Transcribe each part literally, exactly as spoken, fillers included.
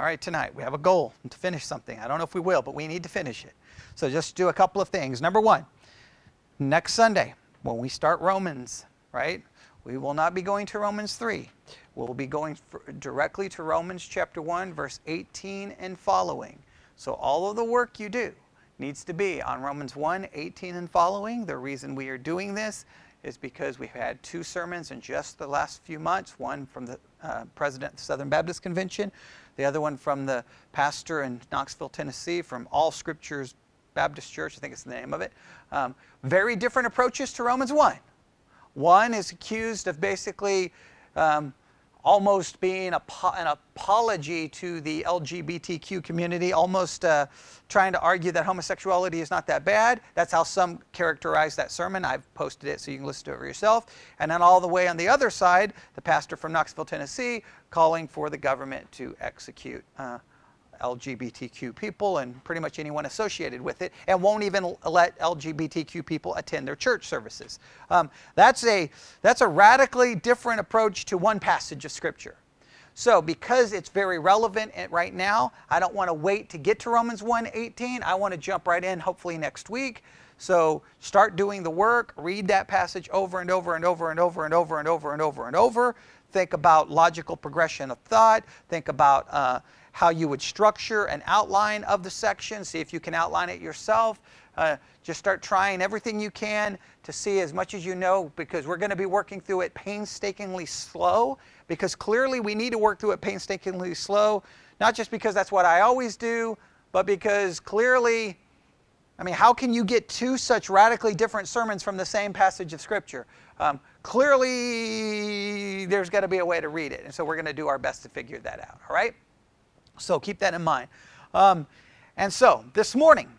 All right, tonight we have a goal to finish something. I don't know if we will, but we need to finish it. So just do a couple of things. Number one, next Sunday when we start Romans, right, we will not be going to Romans three. We'll be going directly to Romans chapter one, verse eighteen and following. So all of the work you do needs to be on Romans one, eighteen and following. The reason we are doing this is because we've had two sermons in just the last few months, one from the uh, president of the Southern Baptist Convention, the other one from the pastor in Knoxville, Tennessee, from All Scriptures Baptist Church, I think it's the name of it. Um, very different approaches to Romans one. One is accused of basically um, almost being a, an apology to the L G B T Q community, almost uh, trying to argue that homosexuality is not that bad. That's how some characterize that sermon. I've posted it so you can listen to it for yourself. And then all the way on the other side, the pastor from Knoxville, Tennessee, calling for the government to execute uh, L G B T Q people and pretty much anyone associated with it, and won't even let L G B T Q people attend their church services. Um, that's a, that's a radically different approach to one passage of Scripture. So because it's very relevant right now, I don't want to wait to get to Romans one eighteen. I want to jump right in, hopefully next week. So start doing the work, read that passage over and over and over and over and over and over and over and over. Think about logical progression of thought. Think about uh, how you would structure an outline of the section. See if you can outline it yourself. Uh, just start trying everything you can to see as much as you know, because we're going to be working through it painstakingly slow, because clearly we need to work through it painstakingly slow, not just because that's what I always do, but because clearly, I mean, how can you get two such radically different sermons from the same passage of Scripture? Um, clearly, there's got to be a way to read it, and so we're going to do our best to figure that out, all right? So keep that in mind. Um, and so this morning,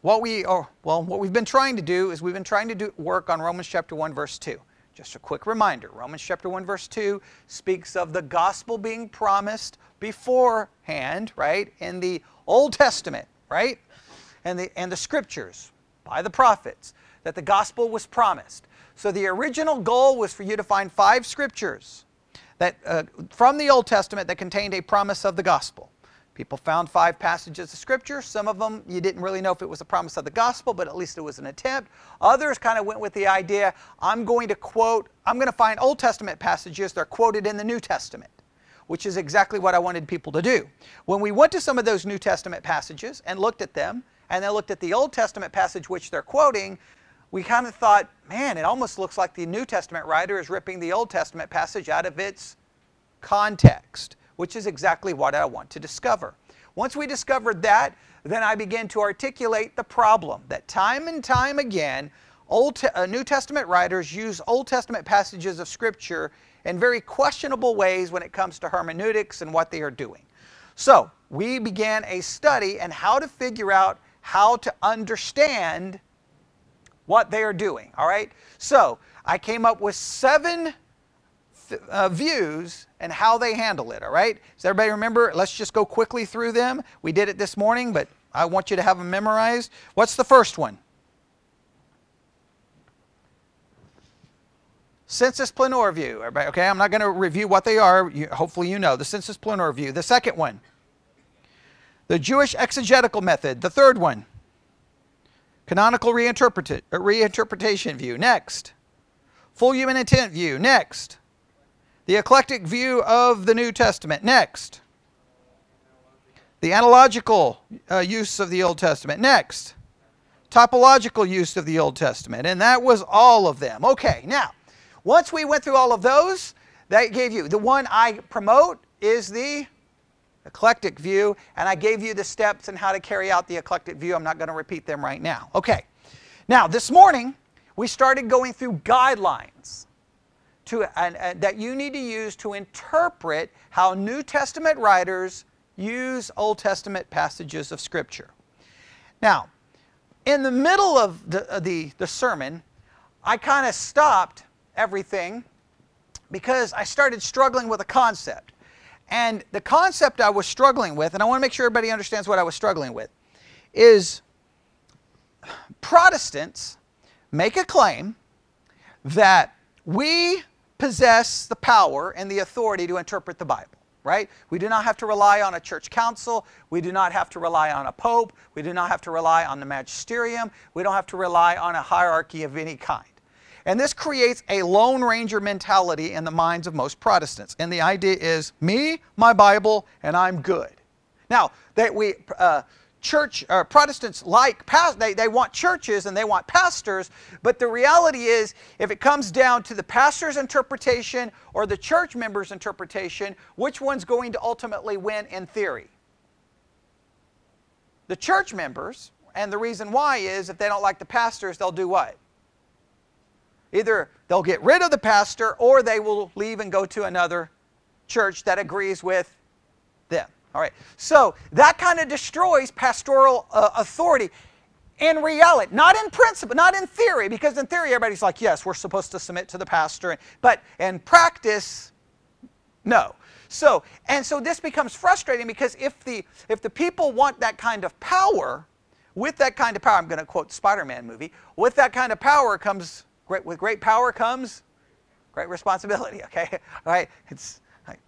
what we are, well, what we've been trying to do is we've been trying to do work on Romans chapter one, verse two. Just a quick reminder, Romans chapter one, verse two speaks of the gospel being promised beforehand, right, in the Old Testament, right, and the, and the Scriptures by the prophets, that the gospel was promised. So the original goal was for you to find five Scriptures that, uh, from the Old Testament that contained a promise of the gospel. People found five passages of Scripture. Some of them, you didn't really know if it was a promise of the gospel, but at least it was an attempt. Others kind of went with the idea, I'm going to quote, I'm going to find Old Testament passages that are quoted in the New Testament, which is exactly what I wanted people to do. When we went to some of those New Testament passages and looked at them, and then looked at the Old Testament passage which they're quoting, we kind of thought, man, it almost looks like the New Testament writer is ripping the Old Testament passage out of its context, which is exactly what I want to discover. Once we discovered that, then I began to articulate the problem that time and time again, Old Te- uh, New Testament writers use Old Testament passages of Scripture in very questionable ways when it comes to hermeneutics and what they are doing. So we began a study on how to figure out how to understand what they are doing, all right? So I came up with seven Uh, views and how they handle it, all right? Does everybody remember? Let's just go quickly through them. We did it this morning, but I want you to have them memorized. What's the first one? Sensus Plenior view. Everybody, okay, I'm not going to review what they are. You, hopefully you know. The Sensus Plenior view. The second one, the Jewish exegetical method. The third one, canonical reinterpret- reinterpretation view. Next, full human intent view. Next, the eclectic view of the New Testament. Next, the analogical uh, use of the Old Testament. Next, typological use of the Old Testament. And that was all of them. Okay, now, once we went through all of those, that gave you, the one I promote is the eclectic view, and I gave you the steps and how to carry out the eclectic view. I'm not going to repeat them right now. Okay, now this morning, we started going through guidelines To, and, and that you need to use to interpret how New Testament writers use Old Testament passages of Scripture. Now, in the middle of the, the, the sermon, I kind of stopped everything because I started struggling with a concept. And the concept I was struggling with, and I want to make sure everybody understands what I was struggling with, is Protestants make a claim that we possess the power and the authority to interpret the Bible. right? We do not have to rely on a church council. We do not have to rely on a pope. We do not have to rely on the magisterium. We don't have to rely on a hierarchy of any kind. And this creates a Lone Ranger mentality in the minds of most Protestants. And the idea is me, my Bible, and I'm good. Now, that we uh, church uh, Protestants like past, they they want churches and they want pastors, but the reality is, if it comes down to the pastor's interpretation or the church member's interpretation, which one's going to ultimately win in theory? The church members, and the reason why is if they don't like the pastors, they'll do what? Either they'll get rid of the pastor or they will leave and go to another church that agrees with them. All right. So that kind of destroys pastoral uh, authority in reality, not in principle, not in theory, because in theory everybody's like, yes, we're supposed to submit to the pastor, but in practice, no. So, and so this becomes frustrating because if the if the people want that kind of power, with that kind of power, I'm going to quote the Spider-Man movie, with that kind of power comes Great, with great power comes great responsibility, okay? All right? It's,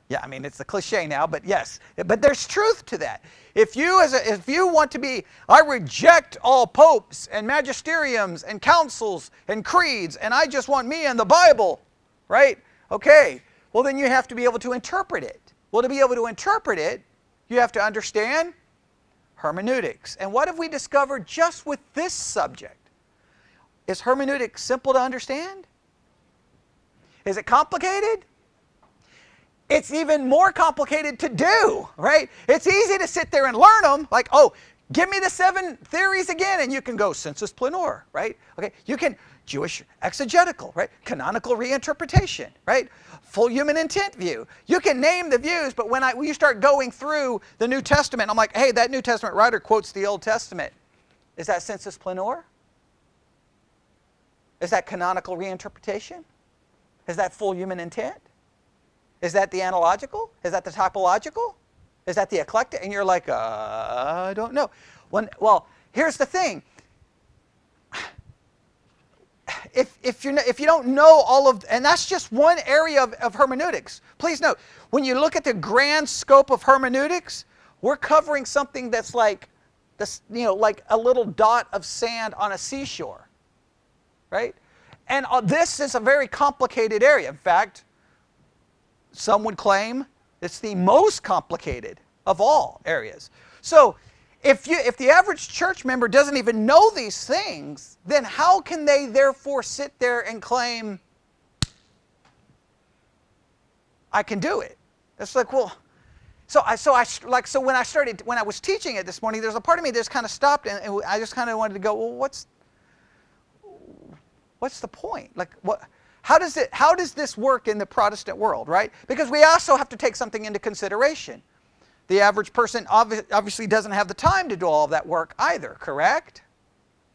yeah, I mean, it's a cliche now, but yes. But there's truth to that. If you, as a, if you want to be, I reject all popes and magisteriums and councils and creeds, and I just want me and the Bible, right? Okay. Well, then you have to be able to interpret it. Well, to be able to interpret it, you have to understand hermeneutics. And what have we discovered just with this subject? Is hermeneutics simple to understand? Is it complicated? It's even more complicated to do, right? It's easy to sit there and learn them, like, oh, give me the seven theories again, and you can go Sensus Plenior, right? Okay, you can Jewish exegetical, right? Canonical reinterpretation, right? Full human intent view. You can name the views, but when, I, when you start going through the New Testament, I'm like, hey, that New Testament writer quotes the Old Testament. Is that Sensus Plenior? Is that canonical reinterpretation? Is that full human intent? Is that the analogical? Is that the typological? Is that the eclectic? And you're like, uh, I don't know. When, well, here's the thing. If, if, you're, if you don't know all of, and that's just one area of, of hermeneutics. Please note, when you look at the grand scope of hermeneutics, we're covering something that's like, this, you know, like a little dot of sand on a seashore. Right? And uh, this is a very complicated area. In fact, some would claim it's the most complicated of all areas. So if, you, if the average church member doesn't even know these things, then how can they therefore sit there and claim, I can do it? It's like, well, so I, so I, like, so when I started, when I was teaching it this morning, there's a part of me that just kind of stopped and, and I just kind of wanted to go, well, what's, What's the point? Like, what, how does it, how does this work in the Protestant world, right? Because we also have to take something into consideration. The average person obvi obviously doesn't have the time to do all of that work either, correct?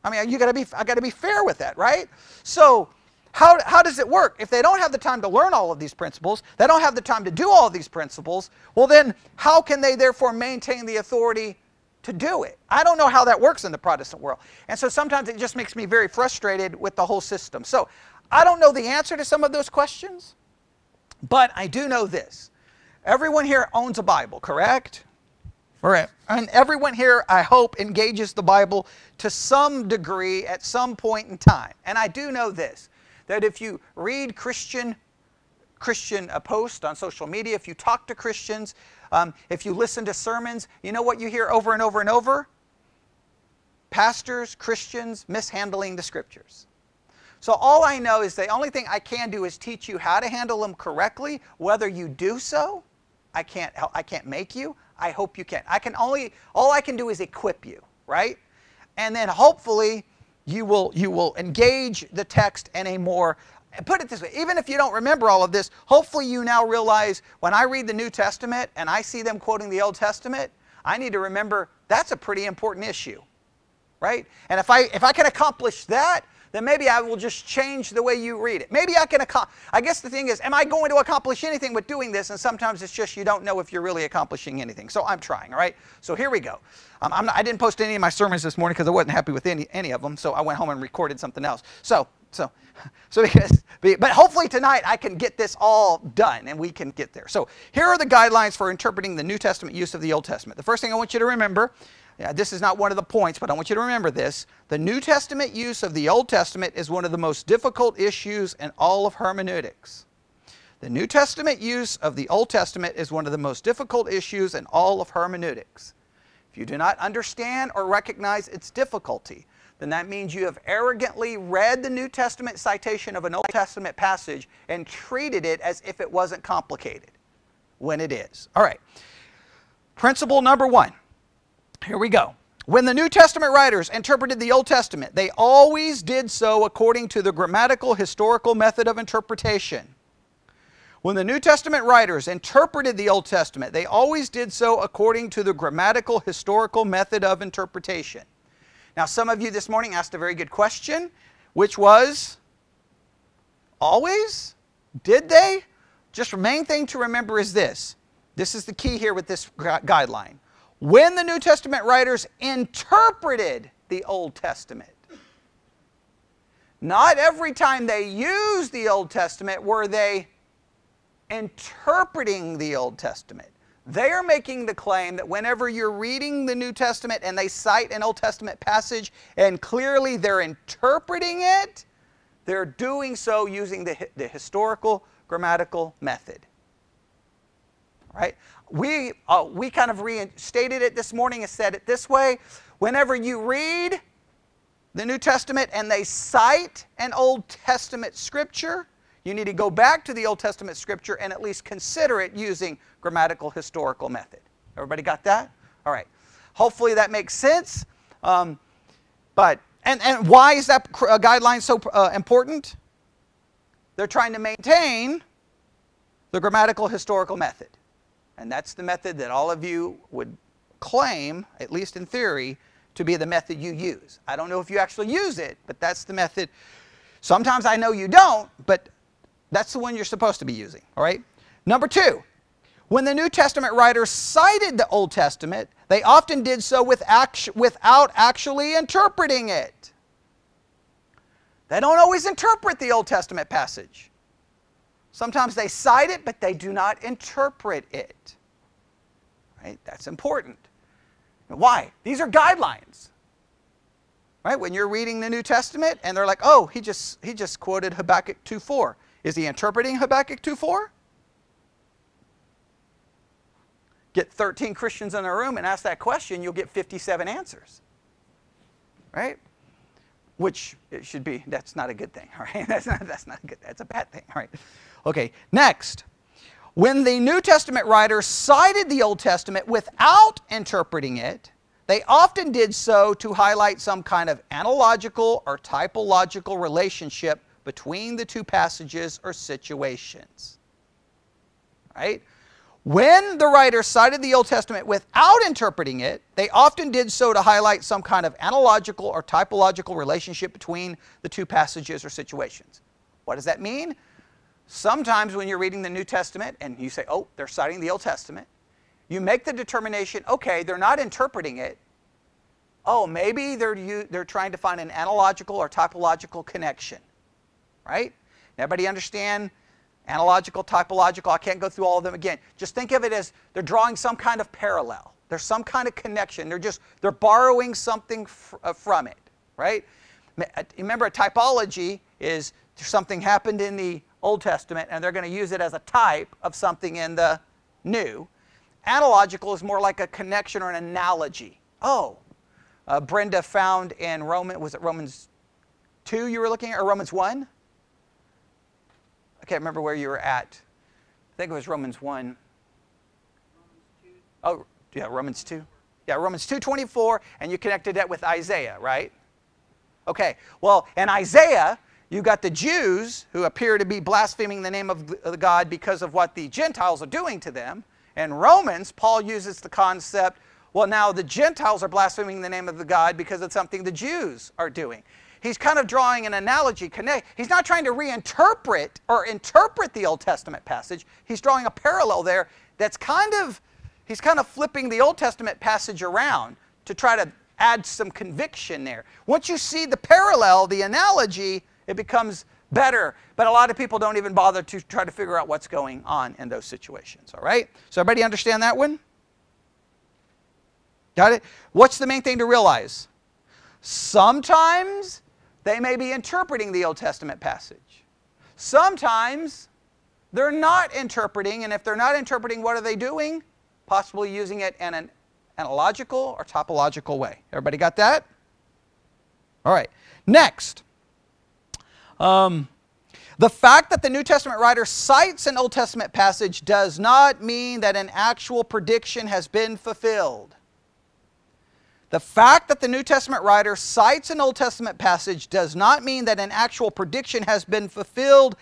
I mean, you got to be, I got to be fair with that, right? So how, how does it work? If they don't have the time to learn all of these principles, they don't have the time to do all of these principles, well then how can they therefore maintain the authority to do it? I don't know how that works in the Protestant world. And so sometimes it just makes me very frustrated with the whole system. So I don't know the answer to some of those questions, but I do know this. Everyone here owns a Bible, correct? All right. And everyone here, I hope, engages the Bible to some degree at some point in time. And I do know this, that if you read Christian Christian uh, posts on social media, if you talk to Christians, Um, if you listen to sermons, you know what you hear over and over and over? Pastors, Christians mishandling the Scriptures. So all I know is the only thing I can do is teach you how to handle them correctly. Whether you do so, I can't, I can't make you. I hope you can. I can only, all I can do is equip you, right? And then hopefully you will, you will engage the text in a more, put it this way, even if you don't remember all of this, hopefully you now realize when I read the New Testament and I see them quoting the Old Testament, I need to remember that's a pretty important issue, right? And if I, if I can accomplish that, then maybe I will just change the way you read it. Maybe I can accomplish, I guess the thing is, am I going to accomplish anything with doing this? And sometimes it's just you don't know if you're really accomplishing anything. So I'm trying, all right? So here we go. Um, I'm not, I didn't post any of my sermons this morning because I wasn't happy with any, any of them, so I went home and recorded something else. So So, so because, but hopefully tonight I can get this all done and we can get there. So here are the guidelines for interpreting the New Testament use of the Old Testament. The first thing I want you to remember, yeah, this is not one of the points, but I want you to remember this. The New Testament use of the Old Testament is one of the most difficult issues in all of hermeneutics. The New Testament use of the Old Testament is one of the most difficult issues in all of hermeneutics. If you do not understand or recognize its difficulty, then that means you have arrogantly read the New Testament citation of an Old Testament passage and treated it as if it wasn't complicated, when it is. All right. Principle number one. Here we go. When the New Testament writers interpreted the Old Testament, they always did so according to the grammatical historical method of interpretation. When the New Testament writers interpreted the Old Testament, they always did so according to the grammatical historical method of interpretation. Now, some of you this morning asked a very good question, which was, always? Did they? Just the main thing to remember is this. This is the key here with this guideline. When the New Testament writers interpreted the Old Testament, not every time they used the Old Testament were they interpreting the Old Testament. They are making the claim that whenever you're reading the New Testament and they cite an Old Testament passage and clearly they're interpreting it, they're doing so using the, the historical grammatical method. Right? We, uh, we kind of restated it this morning and said it this way. Whenever you read the New Testament and they cite an Old Testament scripture, you need to go back to the Old Testament scripture and at least consider it using grammatical historical method. Everybody got that? All right. Hopefully that makes sense. Um, but and, and why is that guideline so uh, important? They're trying to maintain the grammatical historical method. And that's the method that all of you would claim, at least in theory, to be the method you use. I don't know if you actually use it, but that's the method. Sometimes I know you don't, but that's the one you're supposed to be using, all right? Number two, when the New Testament writers cited the Old Testament, they often did so with actu- without actually interpreting it. They don't always interpret the Old Testament passage. Sometimes they cite it, but they do not interpret it, right? That's important. Why? These are guidelines, right? When you're reading the New Testament and they're like, oh, he just, he just quoted Habakkuk two four. Is he interpreting Habakkuk two four? Get thirteen Christians in a room and ask that question, you'll get fifty-seven answers, right? Which it should be, that's not a good thing, all right? That's not, that's not good, that's a bad thing, all right? Okay, next. When the New Testament writers cited the Old Testament without interpreting it, they often did so to highlight some kind of analogical or typological relationship between the two passages or situations, right? When the writer cited the Old Testament without interpreting it, they often did so to highlight some kind of analogical or typological relationship between the two passages or situations. What does that mean? Sometimes when you're reading the New Testament and you say, oh, they're citing the Old Testament, you make the determination, okay, they're not interpreting it. Oh, maybe they're, you, they're trying to find an analogical or typological connection. Right? Everybody understand? Analogical, typological, I can't go through all of them again. Just think of it as they're drawing some kind of parallel. There's some kind of connection. They're just, they're borrowing something fr from it, right? Remember, a typology is something happened in the Old Testament and they're going to use it as a type of something in the New. Analogical is more like a connection or an analogy. Oh, uh, Brenda found in Roman, was it Romans two you were looking at, or Romans one? I can't remember where you were at. I think it was Romans one. Romans two. Oh, yeah, Romans two. Yeah, Romans two twenty-four, and you connected that with Isaiah, right? Okay, well, in Isaiah, you got the Jews who appear to be blaspheming the name of God because of what the Gentiles are doing to them. In Romans, Paul uses the concept, well, now the Gentiles are blaspheming the name of the God because of something the Jews are doing. He's kind of drawing an analogy. Connect. He's not trying to reinterpret or interpret the Old Testament passage. He's drawing a parallel there that's kind of, he's kind of flipping the Old Testament passage around to try to add some conviction there. Once you see the parallel, the analogy, It becomes better. But a lot of people don't even bother to try to figure out what's going on in those situations. All right? So everybody understand that one? Got it? What's the main thing to realize? Sometimes they may be interpreting the Old Testament passage. Sometimes they're not interpreting, and if they're not interpreting, what are they doing? Possibly using it in an analogical or typological way. Everybody got that? All right. Next, um, the fact that the New Testament writer cites an Old Testament passage does not mean that an actual prediction has been fulfilled. The fact that the New Testament writer cites an Old Testament passage does not mean that an actual prediction has been fulfilled,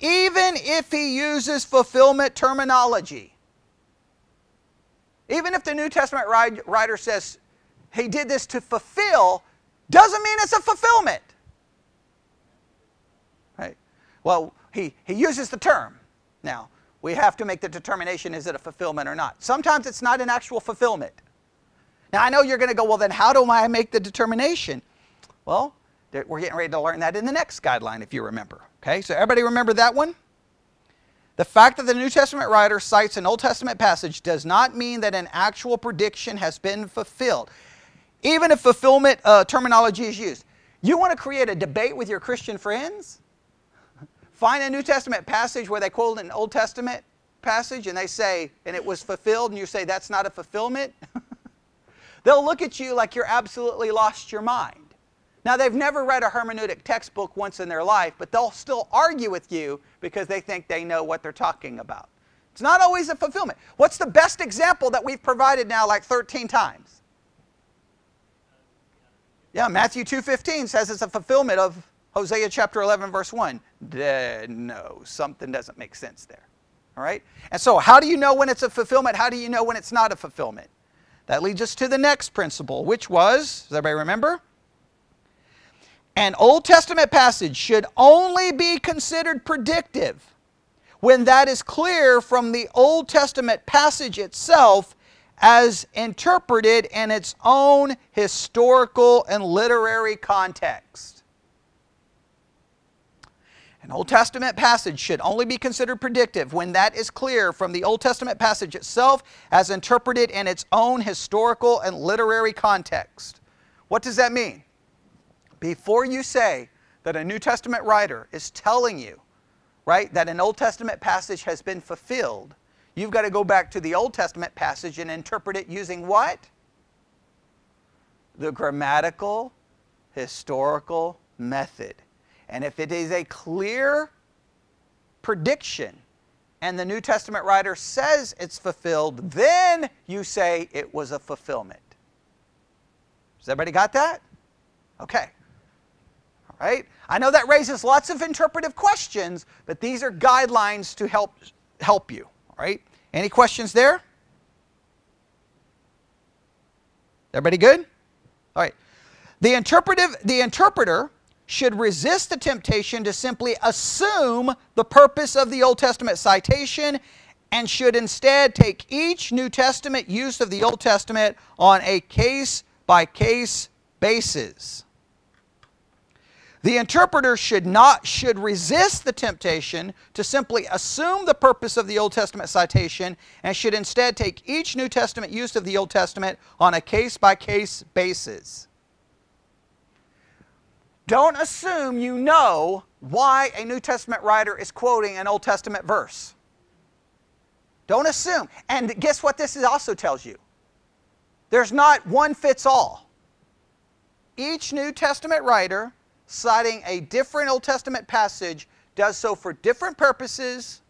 even if he uses fulfillment terminology. Even if the New Testament writer says he did this to fulfill, doesn't mean it's a fulfillment. Right? Well, he, he uses the term. Now, we have to make the determination, is it a fulfillment or not? Sometimes it's not an actual fulfillment. Now, I know you're going to go, well, then how do I make the determination? Well, we're getting ready to learn that in the next guideline, if you remember. Okay, so everybody remember that one? The fact that the New Testament writer cites an Old Testament passage does not mean that an actual prediction has been fulfilled, even if fulfillment uh, terminology is used. You want to create a debate with your Christian friends? Find a New Testament passage where they quote an Old Testament passage and they say, and it was fulfilled, and you say, that's not a fulfillment. They'll look at you like you're absolutely lost your mind. Now, they've never read a hermeneutic textbook once in their life, but they'll still argue with you because they think they know what they're talking about. It's not always a fulfillment. What's the best example that we've provided now like thirteen times? Yeah, Matthew two fifteen says it's a fulfillment of Hosea chapter eleven, verse one. Uh, no, something doesn't make sense there. All right? And so how do you know when it's a fulfillment? How do you know when it's not a fulfillment? That leads us to the next principle, which was, does everybody remember? An Old Testament passage should only be considered predictive when that is clear from the Old Testament passage itself as interpreted in its own historical and literary context. An Old Testament passage should only be considered predictive when that is clear from the Old Testament passage itself as interpreted in its own historical and literary context. What does that mean? Before you say that a New Testament writer is telling you, right, that an Old Testament passage has been fulfilled, you've got to go back to the Old Testament passage and interpret it using what? The grammatical, historical method. And if it is a clear prediction and the New Testament writer says it's fulfilled, then you say it was a fulfillment. Has everybody got that? Okay. All right. I know that raises lots of interpretive questions, but these are guidelines to help help you. All right. Any questions there? Everybody good? All right. The interpretive the interpreter should resist the temptation to simply assume the purpose of the Old Testament citation and should instead take each New Testament use of the Old Testament on a case-by-case basis. The interpreter should not should resist the temptation to simply assume the purpose of the Old Testament citation and should instead take each New Testament use of the Old Testament on a case-by-case basis. Don't assume you know why a New Testament writer is quoting an Old Testament verse. Don't assume. And guess what this also tells you? There's not one fits all. Each New Testament writer citing a different Old Testament passage does so for different purposes,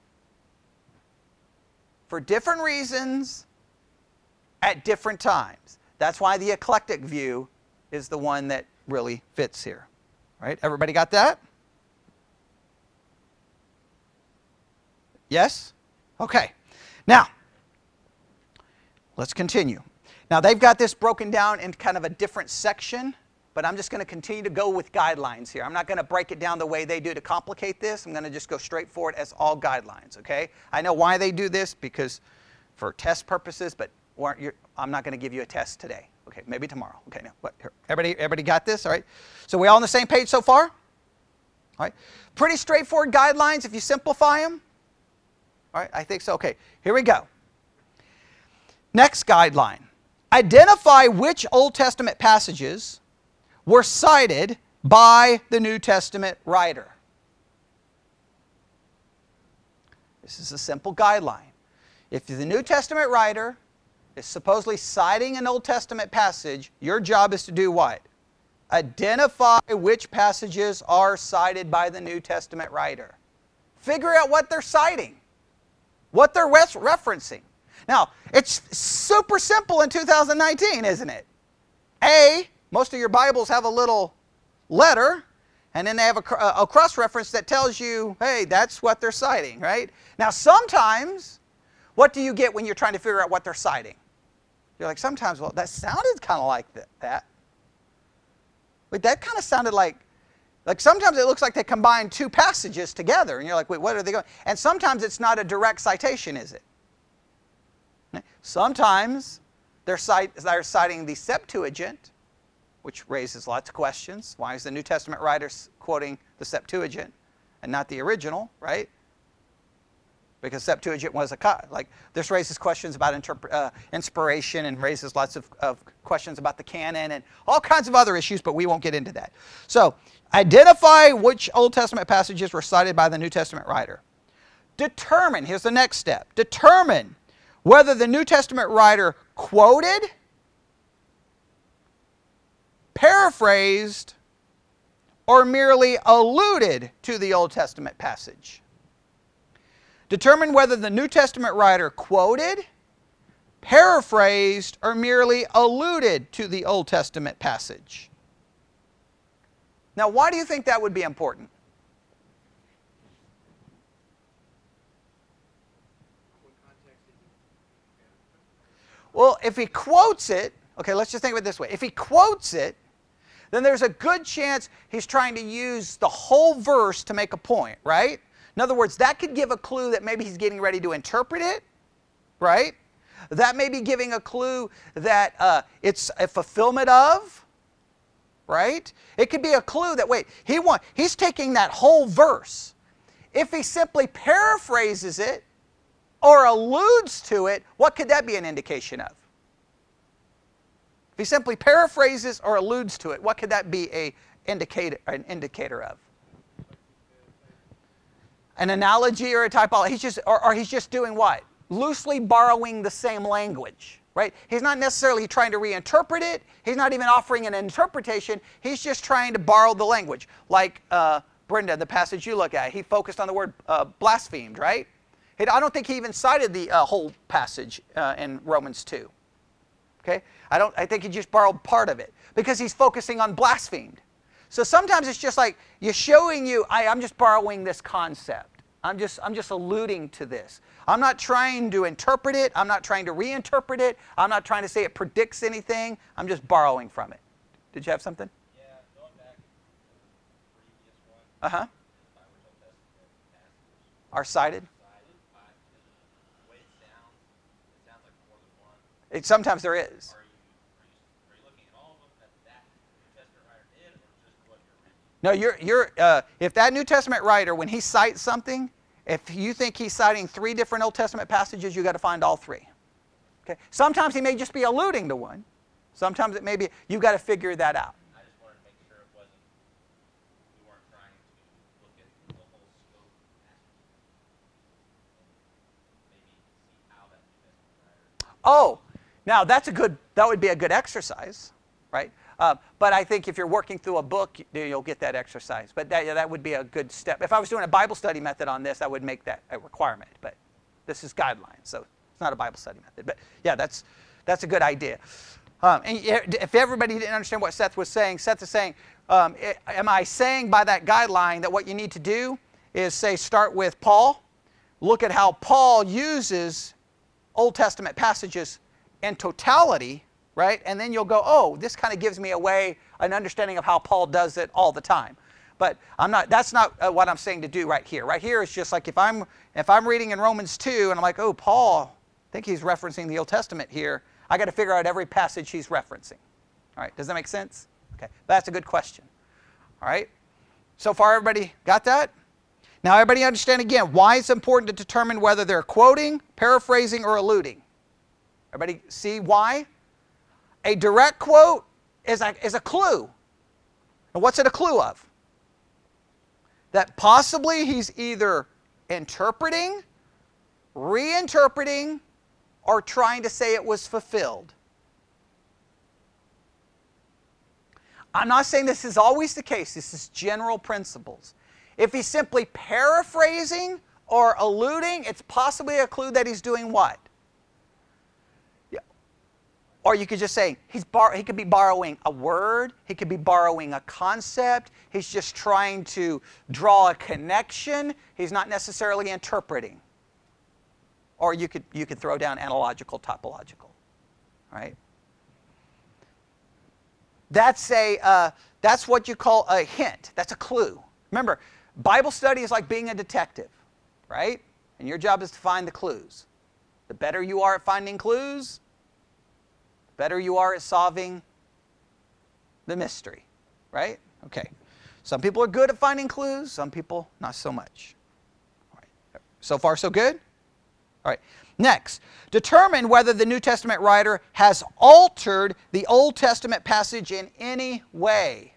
for different reasons, at different times. That's why the eclectic view is the one that really fits here. Right? Everybody got that? Yes? Okay. Now, let's continue. Now, they've got this broken down in kind of a different section, but I'm just going to continue to go with guidelines here. I'm not going to break it down the way they do to complicate this. I'm going to just go straight forward as all guidelines, okay? I know why they do this, because for test purposes, but weren't you, I'm not going to give you a test today. Okay, maybe tomorrow. Okay, now, what, everybody, everybody got this? All right. So we all on the same page so far? All right. Pretty straightforward guidelines if you simplify them. All right, I think so. Okay, here we go. Next guideline. Identify which Old Testament passages were cited by the New Testament writer. This is a simple guideline. If the New Testament writer is supposedly citing an Old Testament passage, your job is to do what? Identify which passages are cited by the New Testament writer. Figure out what they're citing, what they're referencing. Now, it's super simple in two thousand nineteen, isn't it? A, most of your Bibles have a little letter, and then they have a, a cross-reference that tells you, hey, that's what they're citing, right? Now, sometimes, what do you get when you're trying to figure out what they're citing? You're like, sometimes, well, that sounded kind of like th- that. But that kind of sounded like, like sometimes it looks like they combined two passages together, and you're like, wait, what are they going? And sometimes it's not a direct citation, is it? Sometimes they're, cite, they're citing the Septuagint, which raises lots of questions. Why is the New Testament writer quoting the Septuagint and not the original, right? Because Septuagint was a... Like, this raises questions about interp uh, inspiration and raises lots of, of questions about the canon and all kinds of other issues, but we won't get into that. So, identify which Old Testament passages were cited by the New Testament writer. Determine, here's the next step, determine whether the New Testament writer quoted, paraphrased, or merely alluded to the Old Testament passage. Determine whether the New Testament writer quoted, paraphrased, or merely alluded to the Old Testament passage. Now, why do you think that would be important? Well, if he quotes it, okay, let's just think of it this way. If he quotes it, then there's a good chance he's trying to use the whole verse to make a point, right? In other words, that could give a clue that maybe he's getting ready to interpret it, right? That may be giving a clue that uh, it's a fulfillment of, right? It could be a clue that, wait, he want, he's taking that whole verse. If he simply paraphrases it, or alludes to it, what could that be an indication of? If he simply paraphrases or alludes to it, what could that be a indicator, an indicator of? An analogy or a typology? He's just, or, or he's just doing what? Loosely borrowing the same language, right? He's not necessarily trying to reinterpret it. He's not even offering an interpretation. He's just trying to borrow the language. Like uh, Brenda, the passage you look at, he focused on the word uh, blasphemed, right? I don't think he even cited the uh, whole passage uh, in Romans two. Okay? I, don't, I think he just borrowed part of it because he's focusing on blasphemed. So sometimes it's just like you're showing you, I, I'm just borrowing this concept. I'm just, I'm just alluding to this. I'm not trying to interpret it. I'm not trying to reinterpret it. I'm not trying to say it predicts anything. I'm just borrowing from it. Did you have something? Yeah, going back to the previous one. Uh-huh. Are cited? It, sometimes there is. Are you, are you, are you looking at all of them that that New Testament writer did, or just what you're reading? No, you're, you're, uh, if that New Testament writer, when he cites something, if you think he's citing three different Old Testament passages, you've got to find all three. Okay? Sometimes he may just be alluding to one. Sometimes it may be, you've got to figure that out. I just wanted to make sure it wasn't, we weren't trying to look at the whole scope of the passage and maybe see how that New Testament writer... Oh! Now, that's a good, that would be a good exercise, right? Uh, but I think if you're working through a book, you'll get that exercise. But that, that would be a good step. If I was doing a Bible study method on this, I would make that a requirement. But this is guidelines, so it's not a Bible study method. But yeah, that's, that's a good idea. Um, and if everybody didn't understand what Seth was saying, Seth is saying, um, am I saying by that guideline that what you need to do is, say, start with Paul, look at how Paul uses Old Testament passages in totality, right? And then you'll go, oh, this kind of gives me a way, an understanding of how Paul does it all the time. But I'm not, that's not uh, what I'm saying to do right here. Right here is just like if I'm, if I'm reading in Romans two and I'm like, oh, Paul, I think he's referencing the Old Testament here. I got to figure out every passage he's referencing. All right, does that make sense? Okay, that's a good question. All right, So far, everybody got that? Now, everybody understand again why it's important to determine whether they're quoting, paraphrasing, or alluding. Everybody see why? A direct quote is a, is a clue. And what's it a clue of? That possibly he's either interpreting, reinterpreting, or trying to say it was fulfilled. I'm not saying this is always the case. This is general principles. If he's simply paraphrasing or alluding, it's possibly a clue that he's doing what? Yeah. Or you could just say he's bar he could be borrowing a word. He could be borrowing a concept. He's just trying to draw a connection. He's not necessarily interpreting. Or you could, you could throw down analogical, typological, right? That's, a, uh, that's what you call a hint. That's a clue. Remember, Bible study is like being a detective, right? And your job is to find the clues. The better you are at finding clues, the better you are at solving the mystery, right? Okay. Some people are good at finding clues. Some people, not so much. All right. So far, so good? All right. Next, determine whether the New Testament writer has altered the Old Testament passage in any way.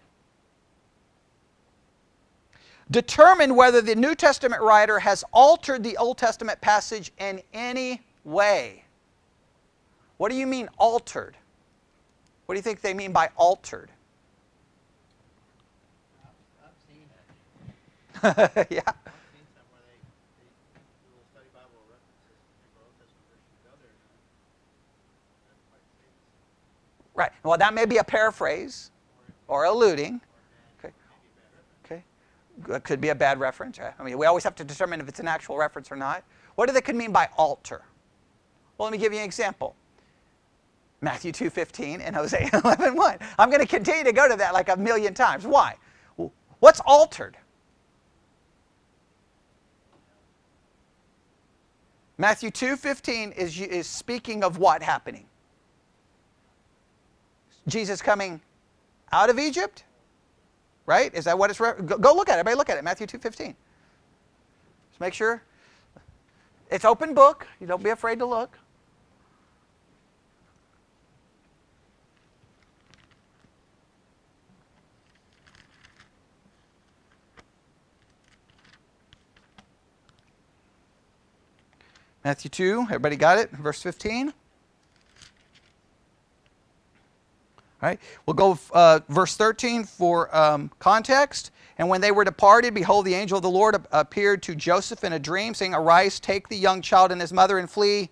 Determine whether the New Testament writer has altered the Old Testament passage in any way. What do you mean altered? What do you think they mean by altered? I've seen it. Yeah. Right. Well, that may be a paraphrase or alluding. Okay. Okay. It could be a bad reference. Right? I mean, we always have to determine if it's an actual reference or not. What do they could mean by alter? Well, let me give you an example. Matthew two fifteen and Hosea eleven one. I'm going to continue to go to that like a million times. Why? What's altered? Matthew two fifteen is, is speaking of what happening? Jesus coming out of Egypt, right? Is that what it's... Go, go look at it. Everybody look at it. Matthew two fifteen. Just make sure. It's open book. You don't be afraid to look. Matthew two. Everybody got it? Verse fifteen. All right. We'll go uh, verse thirteen for um, context. And when they were departed, behold, the angel of the Lord appeared to Joseph in a dream, saying, "Arise, take the young child and his mother, and flee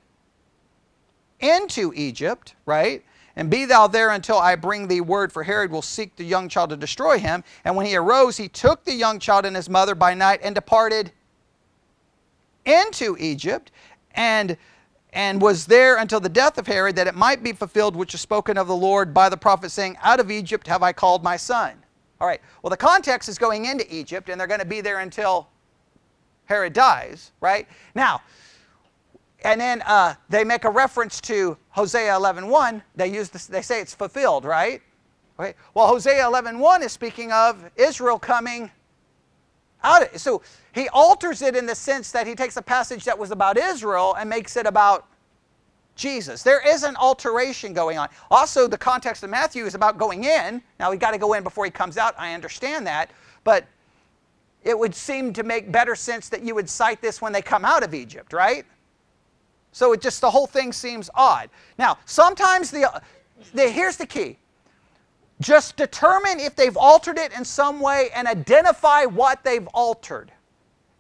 into Egypt," right? "And be thou there until I bring thee word, for Herod will seek the young child to destroy him." And when he arose, he took the young child and his mother by night and departed into Egypt, and and was there until the death of Herod, that it might be fulfilled which is spoken of the Lord by the prophet, saying, "Out of Egypt have I called my son." All right, well, the context is going into Egypt, and they're going to be there until Herod dies, right? Now, and then uh, they make a reference to Hosea eleven one. They use this, they say it's fulfilled, right? Okay. Well, Hosea eleven one is speaking of Israel coming out of, so he alters it in the sense that he takes a passage that was about Israel and makes it about Jesus. There is an alteration going on. Also, the context of Matthew is about going in. Now, we've got to go in before he comes out. I understand that. But it would seem to make better sense that you would cite this when they come out of Egypt, right? So it just, the whole thing seems odd. Now, sometimes, the, the here's the key. Just determine if they've altered it in some way and identify what they've altered.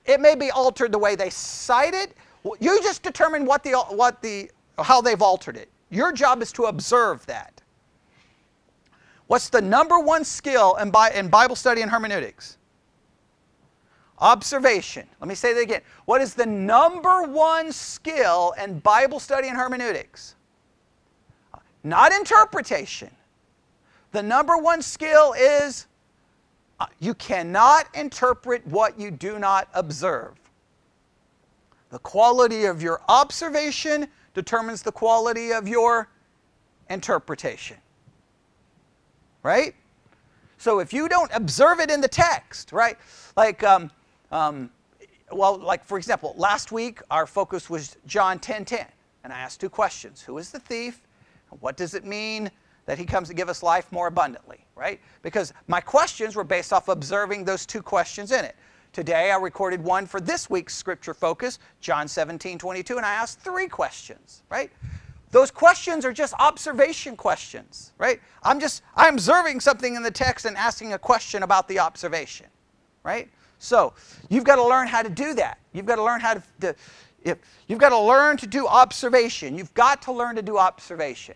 It may be altered the way they cite it. You just determine what the, what the, how they've altered it. Your job is to observe that. What's the number one skill in, Bi- in Bible study and hermeneutics? Observation. Let me say that again. What is the number one skill in Bible study and hermeneutics? Not interpretation. The number one skill is uh, you cannot interpret what you do not observe. The quality of your observation determines the quality of your interpretation. Right? So if you don't observe it in the text, right? Like, um, um, well, like for example, last week our focus was John ten ten, and I asked two questions. Who is the thief? What does it mean that he comes to give us life more abundantly, right? Because my questions were based off observing those two questions in it. Today I recorded one for this week's scripture focus, John seventeen twenty-two, and I asked three questions, right? Those questions are just observation questions, right? I'm just, I'm observing something in the text and asking a question about the observation, right? So you've got to learn how to do that. You've got to learn how to, to if, you've got to learn to do observation. You've got to learn to do observation,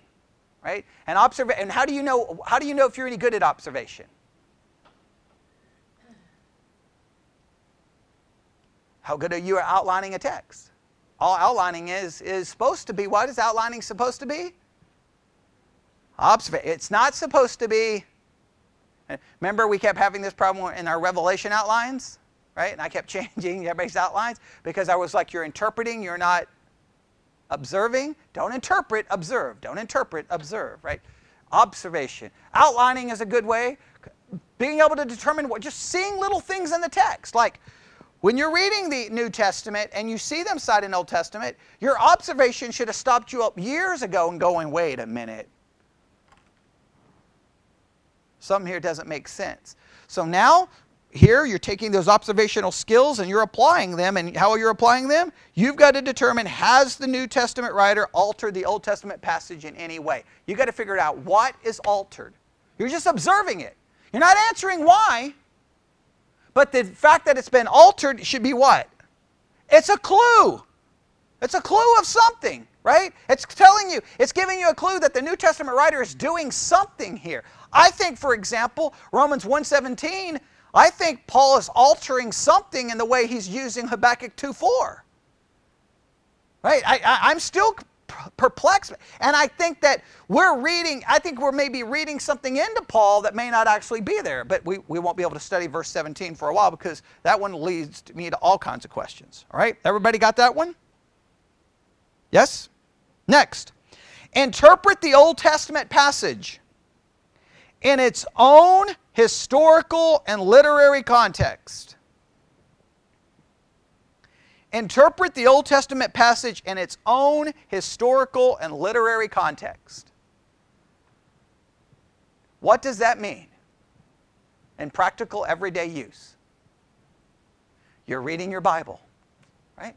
right? And observe, and how do you know, how do you know if you're any good at observation? How good are you at outlining a text? All outlining is, is supposed to be, what is outlining supposed to be? Observation. It's not supposed to be, remember we kept having this problem in our Revelation outlines, right? And I kept changing everybody's outlines because I was like, you're interpreting, you're not observing. Don't interpret, observe. Don't interpret, observe, right? Observation. Outlining is a good way. Being able to determine what, just seeing little things in the text, like, when you're reading the New Testament and you see them cited in Old Testament, your observation should have stopped you up years ago and going, wait a minute. Something here doesn't make sense. So now, here you're taking those observational skills and you're applying them. And how are you applying them? You've got to determine, has the New Testament writer altered the Old Testament passage in any way? You've got to figure out what is altered. You're just observing it. You're not answering why. But the fact that it's been altered should be what? It's a clue. It's a clue of something, right? It's telling you, it's giving you a clue that the New Testament writer is doing something here. I think, for example, Romans one seventeen, I think Paul is altering something in the way he's using Habakkuk two four. Right? I, I, I'm still perplexed. And I think that we're reading, I think we're maybe reading something into Paul that may not actually be there, but we, we won't be able to study verse seventeen for a while because that one leads me to all kinds of questions. All right, everybody got that one? Yes? Next, interpret the Old Testament passage in its own historical and literary context. Interpret the Old Testament passage in its own historical and literary context. What does that mean in practical everyday use? You're reading your Bible, right?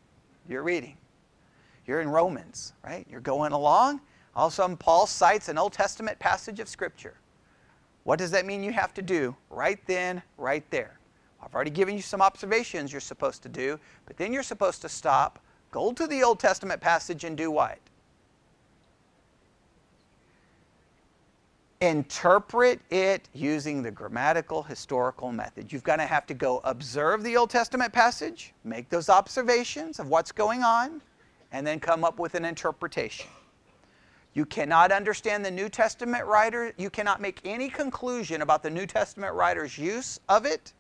You're reading. You're in Romans, right? You're going along. All of a sudden, Paul cites an Old Testament passage of Scripture. What does that mean you have to do right then, right there? I've already given you some observations you're supposed to do, but then you're supposed to stop, go to the Old Testament passage and do what? Interpret it using the grammatical historical method. You've got to have to go observe the Old Testament passage, make those observations of what's going on, and then come up with an interpretation. You cannot understand the New Testament writer. You cannot make any conclusion about the New Testament writer's use of it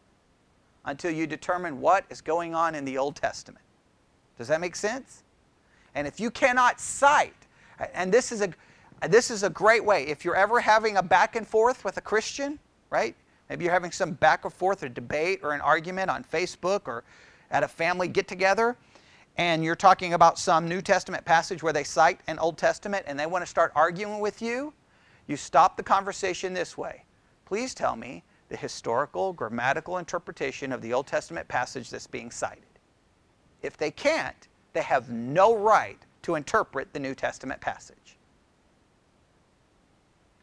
until you determine what is going on in the Old Testament. Does that make sense? And if you cannot cite, and this is a, this is a great way, if you're ever having a back and forth with a Christian, right? Maybe you're having some back and forth or debate or an argument on Facebook or at a family get-together, and you're talking about some New Testament passage where they cite an Old Testament and they want to start arguing with you, you stop the conversation this way. Please tell me the historical, grammatical interpretation of the Old Testament passage that's being cited. If they can't, they have no right to interpret the New Testament passage.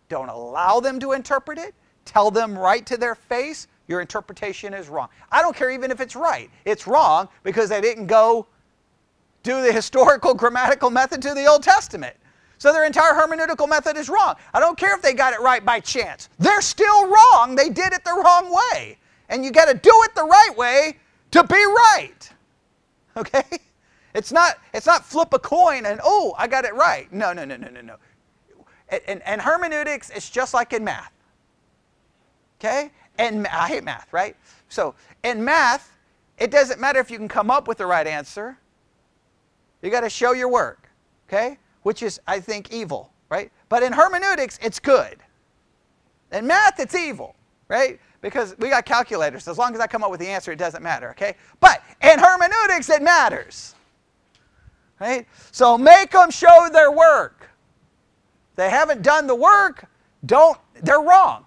Don't allow them to interpret it. Tell them right to their face, your interpretation is wrong. I don't care even if it's right. It's wrong because they didn't go do the historical, grammatical method to the Old Testament. So their entire hermeneutical method is wrong. I don't care if they got it right by chance. They're still wrong. They did it the wrong way. And you got to do it the right way to be right. Okay? It's not, it's not flip a coin and, oh, I got it right. No, no, no, no, no, no. And, and hermeneutics, it's just like in math. Okay? And I hate math, right? So in math, it doesn't matter if you can come up with the right answer. You got to show your work. Okay? Which is, I think, evil, right? But in hermeneutics, it's good. In math, it's evil. right? Because we got calculators. So as long as I come up with the answer, it doesn't matter, okay? But in hermeneutics, it matters, right? So make them show their work. They haven't done the work. Don't. They're wrong.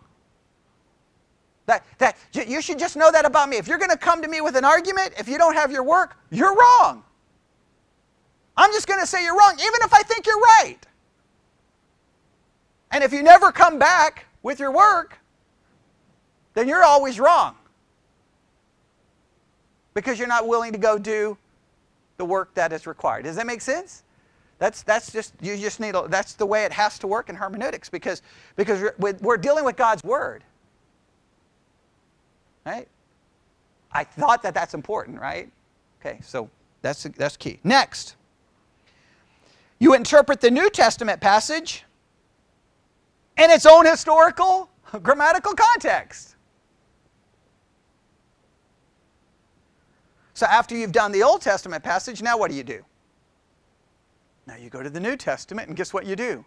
That, that, you should just know that about me. If you're going to come to me with an argument, if you don't have your work, you're wrong. I'm just going to say you're wrong, even if I think you're right. And if you never come back with your work, then you're always wrong. Because you're not willing to go do the work that is required. Does that make sense? That's, that's just, you just need, a, that's the way it has to work in hermeneutics, because, because we're, we're dealing with God's Word. Right? I thought that that's important, right? Okay, so that's, that's key. Next, you interpret the New Testament passage in its own historical grammatical context. So after you've done the Old Testament passage, now what do you do? Now you go to the New Testament, and guess what you do?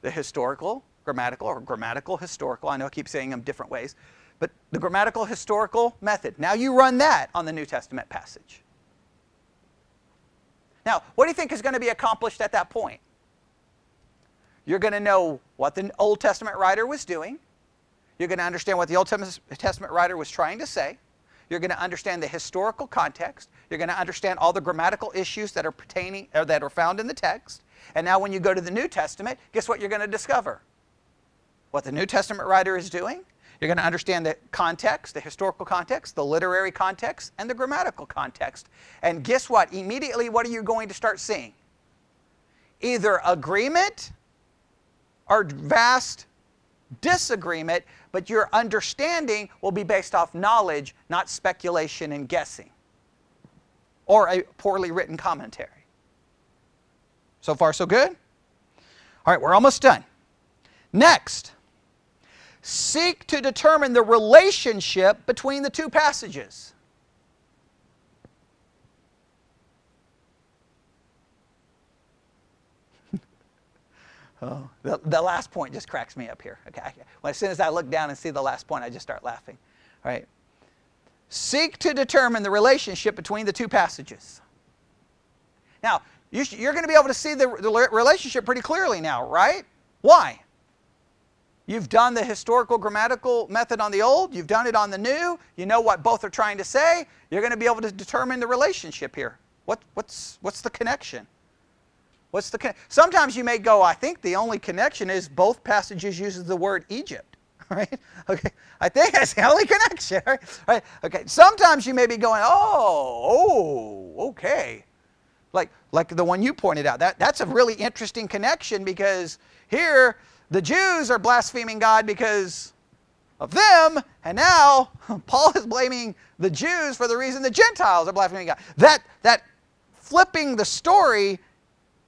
The historical, grammatical, or grammatical, historical. I know I keep saying them different ways. But the grammatical, historical method. Now you run that on the New Testament passage. Now, what do you think is going to be accomplished at that point? You're going to know what the Old Testament writer was doing. You're going to understand what the Old Testament writer was trying to say. You're going to understand the historical context. You're going to understand all the grammatical issues that are pertaining or that are found in the text. And now when you go to the New Testament, guess what you're going to discover? What the New Testament writer is doing. You're going to understand the context, the historical context, the literary context, and the grammatical context. And guess what? Immediately, what are you going to start seeing? Either agreement or vast disagreement, but your understanding will be based off knowledge, not speculation and guessing, or a poorly written commentary. So far, so good? All right, we're almost done. Next. Seek to determine the relationship between the two passages. oh, the, the last point just cracks me up here. Okay, I, well, as soon as I look down and see the last point, I just start laughing. All right. Seek to determine the relationship between the two passages. Now, you sh- you're going to be able to see the, the relationship pretty clearly now, right? Why? You've done the historical grammatical method on the old. You've done it on the new. You know what both are trying to say. You're going to be able to determine the relationship here. What, what's, what's the connection? What's the con Sometimes you may go, I think the only connection is both passages uses the word Egypt. Right? Okay. I think that's the only connection. Right? Right? Okay. Sometimes you may be going, oh, oh, okay. Like, like the one you pointed out. That, that's a really interesting connection because here... the Jews are blaspheming God because of them, and now Paul is blaming the Jews for the reason the Gentiles are blaspheming God. That, that flipping the story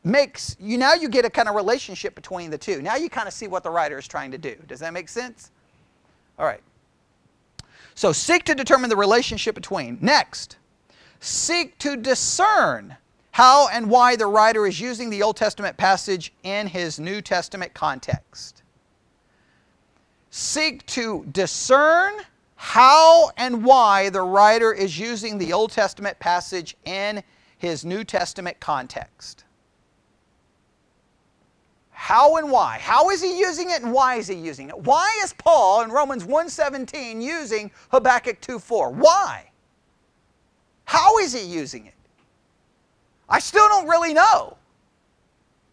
makes, you now you get a kind of relationship between the two. Now you kind of see what the writer is trying to do. Does that make sense? All right. So seek to determine the relationship between. Next, seek to discern how and why the writer is using the Old Testament passage in his New Testament context. Seek to discern how and why the writer is using the Old Testament passage in his New Testament context. How and why? How is he using it and why is he using it? Why is Paul in Romans one seventeen using Habakkuk two four? Why? How is he using it? I still don't really know.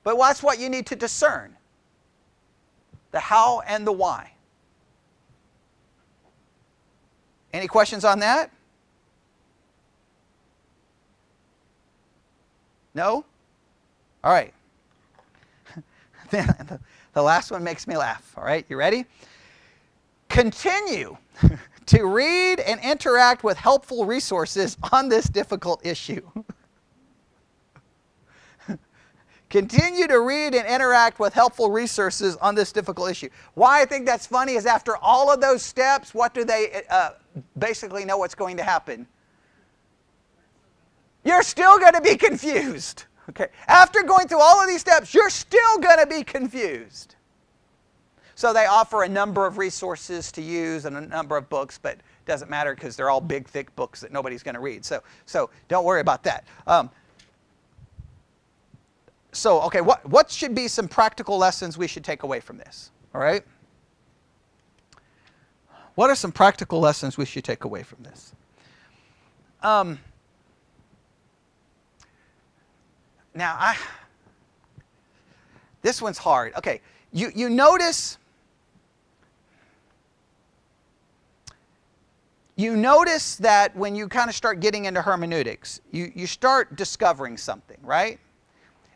But that's what you need to discern. The how and the why. Any questions on that? No? All right. The last one makes me laugh. All right, you ready? Continue to read and interact with helpful resources on this difficult issue. Continue to read and interact with helpful resources on this difficult issue. Why I think that's funny is after all of those steps, what do they uh, basically know what's going to happen? You're still going to be confused. Okay. After going through all of these steps, you're still going to be confused. So they offer a number of resources to use and a number of books, but it doesn't matter because they're all big, thick books that nobody's going to read. So, so don't worry about that. Um, so, okay, what, what should be some practical lessons we should take away from this? All right? What are some practical lessons we should take away from this? Um, now, I... This one's hard. Okay, you, you notice, you notice that when you kind of start getting into hermeneutics, you, you start discovering something, right?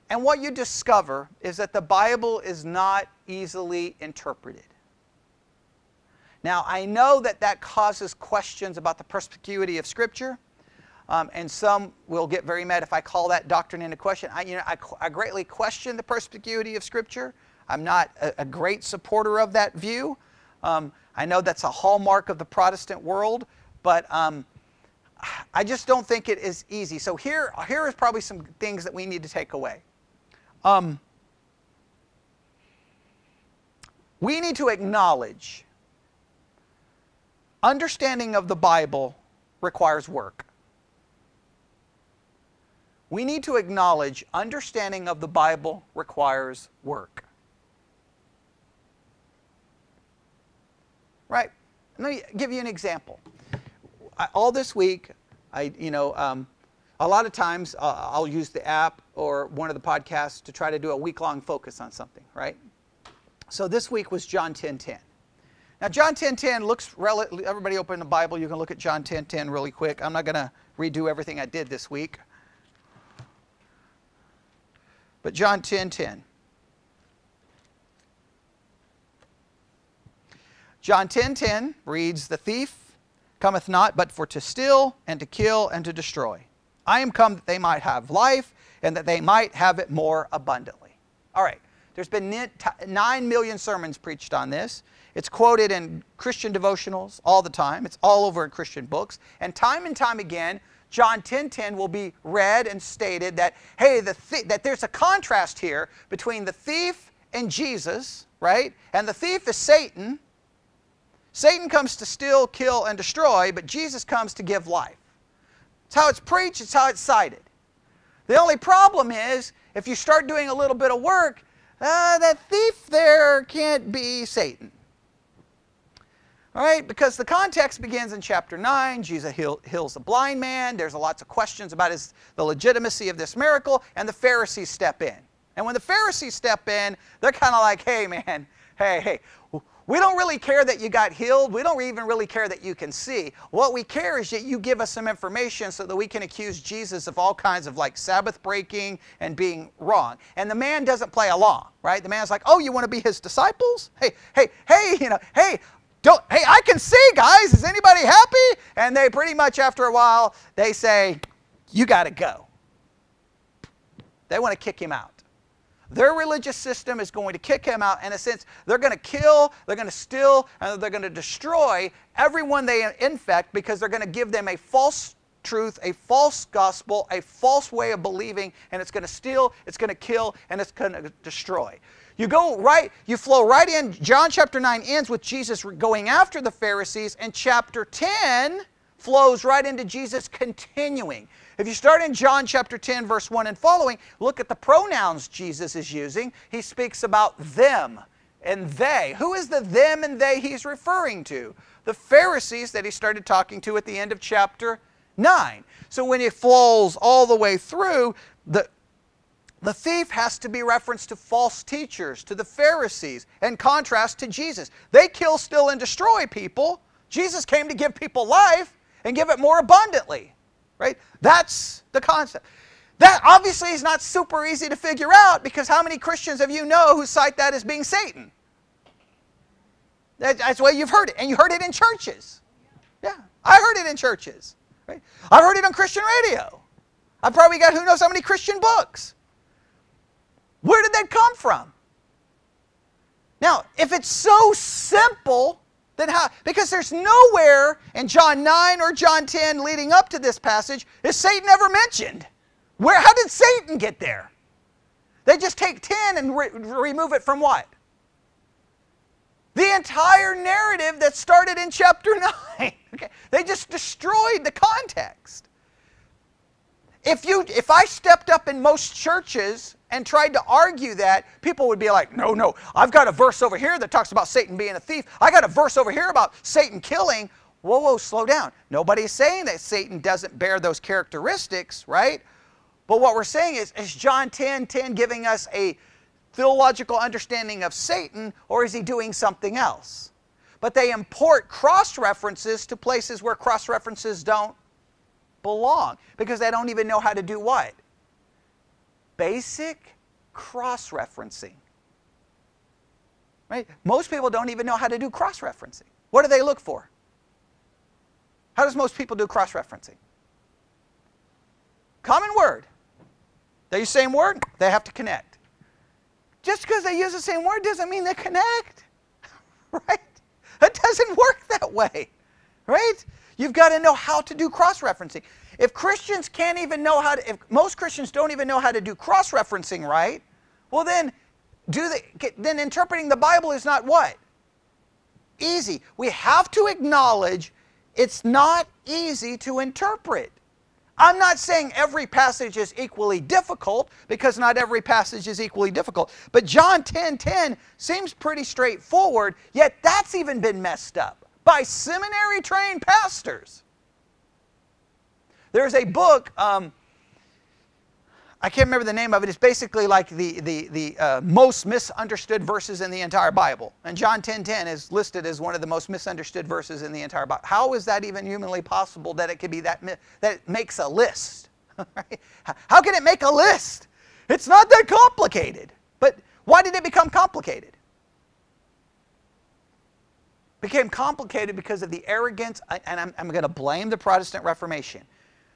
And what you discover is that the Bible is not easily interpreted. Now, I know that that causes questions about the perspicuity of Scripture. Um, and some will get very mad if I call that doctrine into question. I, you know, I, I greatly question the perspicuity of Scripture. I'm not a, a great supporter of that view. Um, I know that's a hallmark of the Protestant world, but um, I just don't think it is easy. So here, here is probably some things that we need to take away. Um, we need to acknowledge understanding of the Bible requires work. We need to acknowledge understanding of the Bible requires work. Right? Let me give you an example. I, all this week, I, you know, um, a lot of times uh, I'll use the app or one of the podcasts to try to do a week-long focus on something, right? So this week was John ten ten. Now, John ten ten looks, rel- everybody open the Bible, you can look at John ten ten really quick. I'm not going to redo everything I did this week. But John ten ten. John ten ten reads, "The thief cometh not but for to steal, and to kill, and to destroy. I am come that they might have life, and that they might have it more abundantly." All right, there's been nine million sermons preached on this. It's quoted in Christian devotionals all the time. It's all over in Christian books. And time and time again, John ten ten will be read and stated that, hey, the th that there's a contrast here between the thief and Jesus, right? And the thief is Satan. Satan comes to steal, kill, and destroy, but Jesus comes to give life. It's how it's preached. It's how it's cited. The only problem is if you start doing a little bit of work, uh, that thief there can't be Satan. All right, because the context begins in chapter nine, Jesus heal, heals a blind man, there's lots of questions about his, the legitimacy of this miracle, and the Pharisees step in. And when the Pharisees step in, they're kind of like, hey man, hey, hey, we don't really care that you got healed, we don't even really care that you can see. What we care is that you give us some information so that we can accuse Jesus of all kinds of like Sabbath breaking and being wrong. And the man doesn't play along, right? The man's like, oh, you want to be his disciples? Hey, hey, hey, you know, hey, Don't, hey, I can see, guys. Is anybody happy? And they pretty much, after a while, they say, you got to go. They want to kick him out. Their religious system is going to kick him out. In a sense, they're going to kill, they're going to steal, and they're going to destroy everyone they infect because they're going to give them a false truth, a false gospel, a false way of believing, and it's going to steal, it's going to kill, and it's going to destroy. You go right, you flow right in. John chapter nine ends with Jesus going after the Pharisees, and chapter ten flows right into Jesus continuing. If you start in John chapter ten, verse one and following, look at the pronouns Jesus is using. He speaks about them and they. Who is the them and they he's referring to? The Pharisees that he started talking to at the end of chapter nine. So when it flows all the way through, the The thief has to be referenced to false teachers, to the Pharisees, in contrast to Jesus. They kill, steal, and destroy people. Jesus came to give people life and give it more abundantly, right? That's the concept. That obviously is not super easy to figure out because how many Christians have you know who cite that as being Satan? That's why you've heard it, and you heard it in churches. Yeah, I heard it in churches. Right? I've heard it on Christian radio. I've probably got who knows how many Christian books. Where did that come from? Now, if it's so simple, then how? Because there's nowhere in John nine or John ten leading up to this passage is Satan ever mentioned. Where? How did Satan get there? They just take ten and re remove it from what? the entire narrative that started in chapter nine. Okay? They just destroyed the context. If, you, if I stepped up in most churches and tried to argue that, people would be like, no, no, I've got a verse over here that talks about Satan being a thief. I got a verse over here about Satan killing. Whoa, whoa, slow down. Nobody's saying that Satan doesn't bear those characteristics, right? But what we're saying is, is John ten ten giving us a theological understanding of Satan, or is he doing something else? But they import cross-references to places where cross-references don't belong, because they don't even know how to do what? Basic cross-referencing. Right? Most people don't even know how to do cross-referencing. What do they look for? How does most people do cross-referencing? Common word. They use the same word, they have to connect. Just because they use the same word doesn't mean they connect. Right? It doesn't work that way. Right? You've got to know how to do cross-referencing. If Christians can't even know how to, if most Christians don't even know how to do cross-referencing right, well then, do the, then interpreting the Bible is not what? Easy. We have to acknowledge it's not easy to interpret. I'm not saying every passage is equally difficult, because not every passage is equally difficult. But John ten ten seems pretty straightforward, yet that's even been messed up by seminary-trained pastors. There's a book, um, I can't remember the name of it, it's basically like the, the, the uh, most misunderstood verses in the entire Bible. And John ten ten is listed as one of the most misunderstood verses in the entire Bible. How is that even humanly possible that it could be that, that it makes a list? Right? How can it make a list? It's not that complicated. But why did it become complicated? Became complicated because of the arrogance, and I'm, I'm going to blame the Protestant Reformation.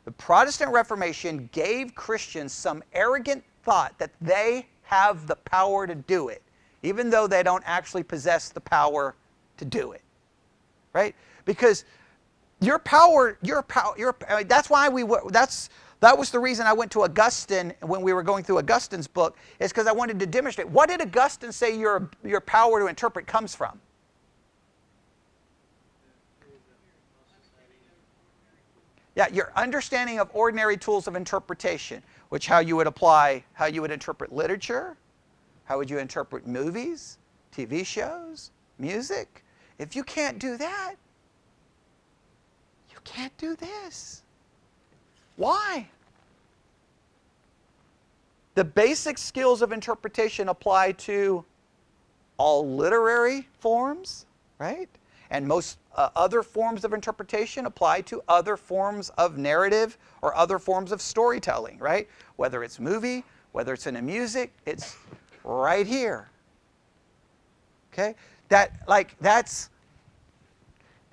The Protestant Reformation gave Christians some arrogant thought that they have the power to do it, even though they don't actually possess the power to do it, right? Because your power, your power, your, I mean, that's why we, that's, that was the reason I went to Augustine when we were going through Augustine's book, is because I wanted to demonstrate, what did Augustine say your, your power to interpret comes from? Yeah, your understanding of ordinary tools of interpretation, which how you would apply, how you would interpret literature, how would you interpret movies, T V shows, music. If you can't do that, you can't do this. Why? The basic skills of interpretation apply to all literary forms, right? And most uh, other forms of interpretation apply to other forms of narrative or other forms of storytelling, right? Whether it's movie, whether it's in a music, it's right here. Okay? That, like, that's,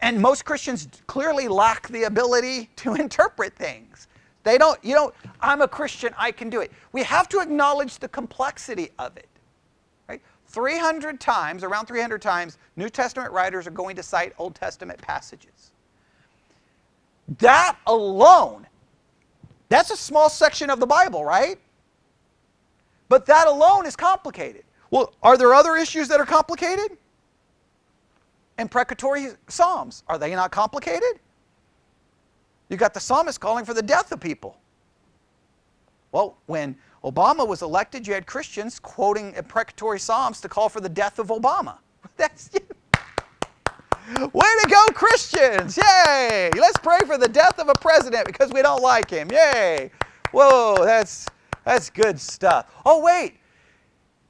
and most Christians clearly lack the ability to interpret things. They don't, you know, I'm a Christian, I can do it. We have to acknowledge the complexity of it. three hundred times, around three hundred times, New Testament writers are going to cite Old Testament passages. That alone, that's a small section of the Bible, right? But that alone is complicated. Well, are there other issues that are complicated? Imprecatory Psalms, are they not complicated? You've got the psalmist calling for the death of people. Well, when Obama was elected, you had Christians quoting imprecatory Psalms to call for the death of Obama. That's, yeah. Way to go, Christians! Yay! Let's pray for the death of a president because we don't like him. Yay! Whoa, that's, that's good stuff. Oh, wait.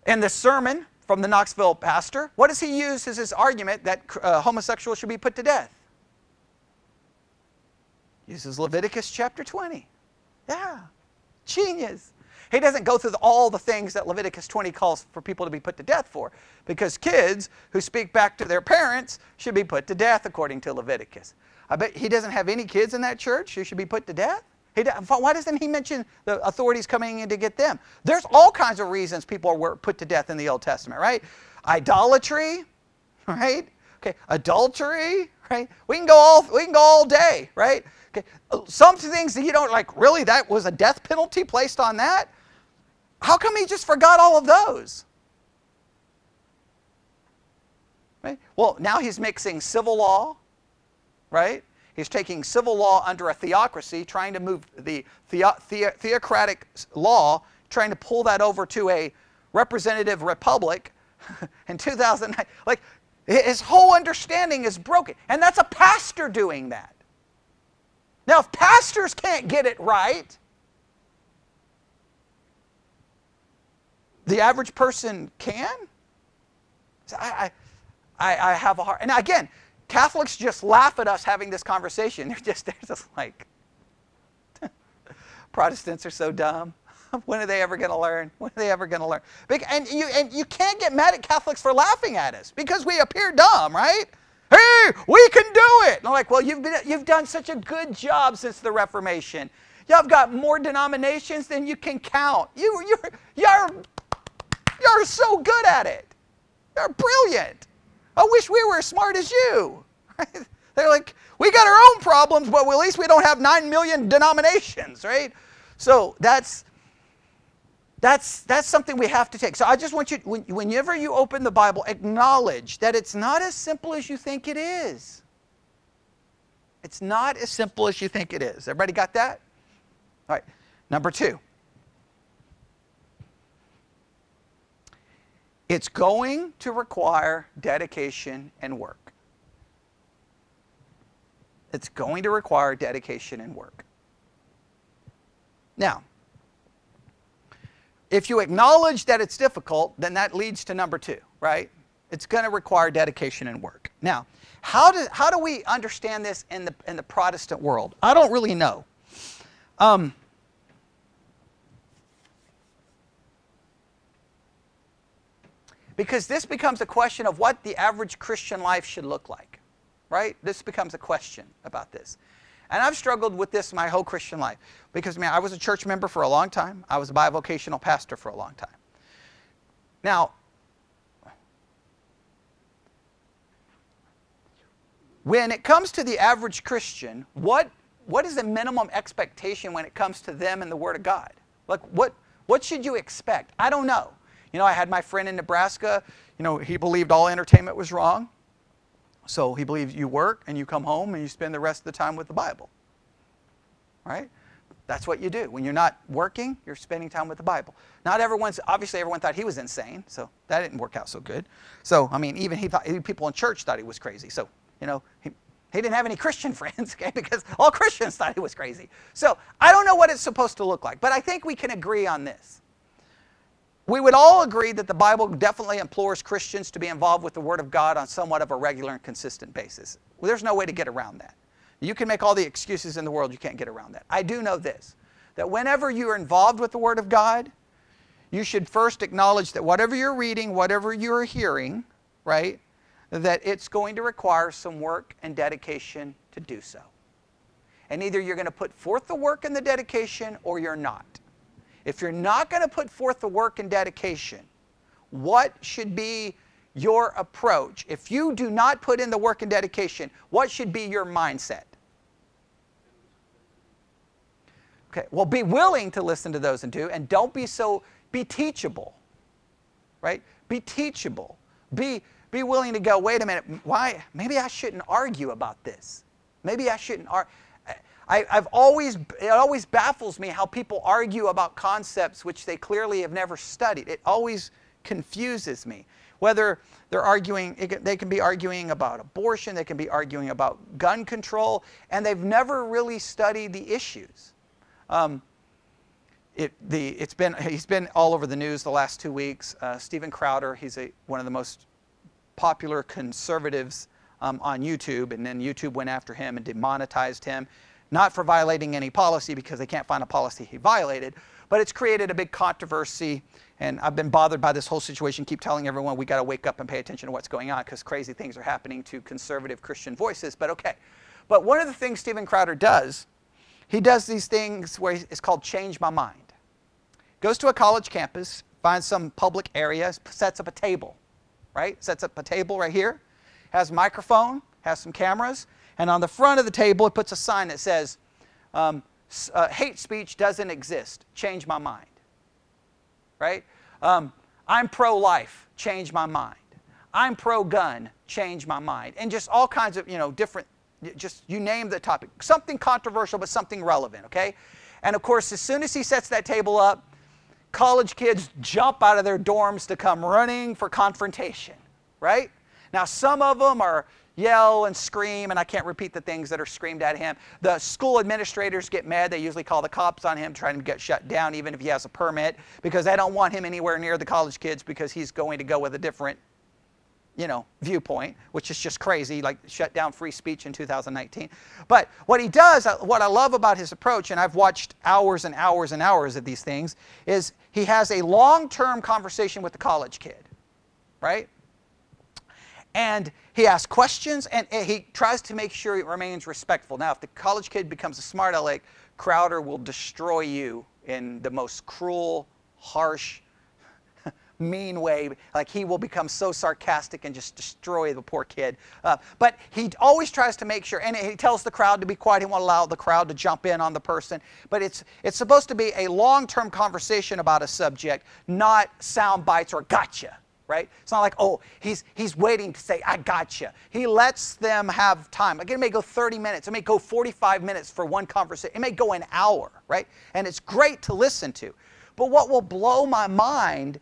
In the sermon from the Knoxville pastor, what does he use as his argument that uh, homosexuals should be put to death? He uses Leviticus chapter twenty. Yeah. Genius. He doesn't go through the, all the things that Leviticus twenty calls for people to be put to death for, because kids who speak back to their parents should be put to death according to Leviticus. I bet he doesn't have any kids in that church who should be put to death. He, why doesn't he mention the authorities coming in to get them? There's all kinds of reasons people were put to death in the Old Testament, right? Idolatry, right? Okay, adultery, right? We can go all, we can go all day, right? Okay. Some things that you don't like, really, that was a death penalty placed on that? How come he just forgot all of those? Right? Well, now he's mixing civil law, right? He's taking civil law under a theocracy, trying to move the, the, the theocratic law, trying to pull that over to a representative republic in two thousand nine. Like, his whole understanding is broken. And that's a pastor doing that. Now, if pastors can't get it right, the average person can? I, I, I have a heart. And again, Catholics just laugh at us having this conversation. They're just, they're just like, Protestants are so dumb. When are they ever going to learn? When are they ever going to learn? And you, and you can't get mad at Catholics for laughing at us because we appear dumb, right? Hey, we can do it. And I'm like, well, you've, been, you've done such a good job since the Reformation. Y'all have got more denominations than you can count. You, you're, you're, you're so good at it. You're brilliant. I wish we were as smart as you. Right? They're like, we got our own problems, but at least we don't have nine million denominations, right? So that's... That's, that's something we have to take. So I just want you, when, whenever you open the Bible, acknowledge that it's not as simple as you think it is. It's not as simple as you think it is. Everybody got that? All right, number two. It's going to require dedication and work. It's going to require dedication and work. Now, if you acknowledge that it's difficult, then that leads to number two, right? It's going to require dedication and work. Now, how do, how do we understand this in the, in the Protestant world? I don't really know. Um, because this becomes a question of what the average Christian life should look like, right? This becomes a question about this. And I've struggled with this my whole Christian life because, man, I was a church member for a long time. I was a bivocational pastor for a long time. Now, when it comes to the average Christian, what, what is the minimum expectation when it comes to them and the Word of God? Like, what, what should you expect? I don't know. You know, I had my friend in Nebraska. You know, he believed all entertainment was wrong. So he believes you work and you come home and you spend the rest of the time with the Bible, right? That's what you do. When you're not working, you're spending time with the Bible. Not everyone's, obviously everyone thought he was insane, so that didn't work out so good. So, I mean, even he thought, people in church thought he was crazy. So, you know, he, he didn't have any Christian friends, okay, because all Christians thought he was crazy. So I don't know what it's supposed to look like, but I think we can agree on this. We would all agree that the Bible definitely implores Christians to be involved with the Word of God on somewhat of a regular and consistent basis. Well, there's no way to get around that. You can make all the excuses in the world, you can't get around that. I do know this, that whenever you're involved with the Word of God, you should first acknowledge that whatever you're reading, whatever you're hearing, right, that it's going to require some work and dedication to do so. And either you're going to put forth the work and the dedication or you're not. If you're not going to put forth the work and dedication, what should be your approach? If you do not put in the work and dedication, what should be your mindset? Okay, well, be willing to listen to those and do, and don't be so, be teachable, right? Be teachable. Be, be willing to go, wait a minute, why? Maybe I shouldn't argue about this. Maybe I shouldn't argue. I, I've always, it always baffles me how people argue about concepts which they clearly have never studied. It always confuses me. Whether they're arguing, it, they can be arguing about abortion, they can be arguing about gun control, and they've never really studied the issues. Um, it, the, it's been, he's been all over the news the last two weeks. Uh, Steven Crowder, he's a, one of the most popular conservatives um, on YouTube, and then YouTube went after him and demonetized him. Not for violating any policy because they can't find a policy he violated, but it's created a big controversy, and I've been bothered by this whole situation. Keep telling everyone we got to wake up and pay attention to what's going on because crazy things are happening to conservative Christian voices, but okay. But one of the things Steven Crowder does, he does these things where it's called change my mind. Goes to a college campus, finds some public area, sets up a table, right? Sets up a table right here, has a microphone, has some cameras, and on the front of the table, it puts a sign that says, um, uh, hate speech doesn't exist. Change my mind. Right? Um, I'm pro-life. Change my mind. I'm pro-gun. change my mind. And just all kinds of, you know, different, just you name the topic. Something controversial, but something relevant, okay? And of course, as soon as he sets that table up, college kids jump out of their dorms to come running for confrontation, right? Now, some of them are yell and scream, and I can't repeat the things that are screamed at him. The school administrators get mad. They usually call the cops on him, trying to get shut down, even if he has a permit, because they don't want him anywhere near the college kids because he's going to go with a different, you know, viewpoint, which is just crazy, like shut down free speech in two thousand nineteen. But what he does, what I love about his approach, and I've watched hours and hours and hours of these things, is he has a long-term conversation with the college kid, right? And he asks questions, and he tries to make sure it remains respectful. Now, if the college kid becomes a smart aleck, Crowder will destroy you in the most cruel, harsh, mean way. Like, he will become so sarcastic and just destroy the poor kid. Uh, but he always tries to make sure, and he tells the crowd to be quiet. He won't allow the crowd to jump in on the person. But it's, it's supposed to be a long-term conversation about a subject, not sound bites or gotcha. Right? It's not like, oh, he's, he's waiting to say, I gotcha. He lets them have time. Again, it may go thirty minutes. It may go forty-five minutes for one conversation. It may go an hour, right? And it's great to listen to. But what will blow my mind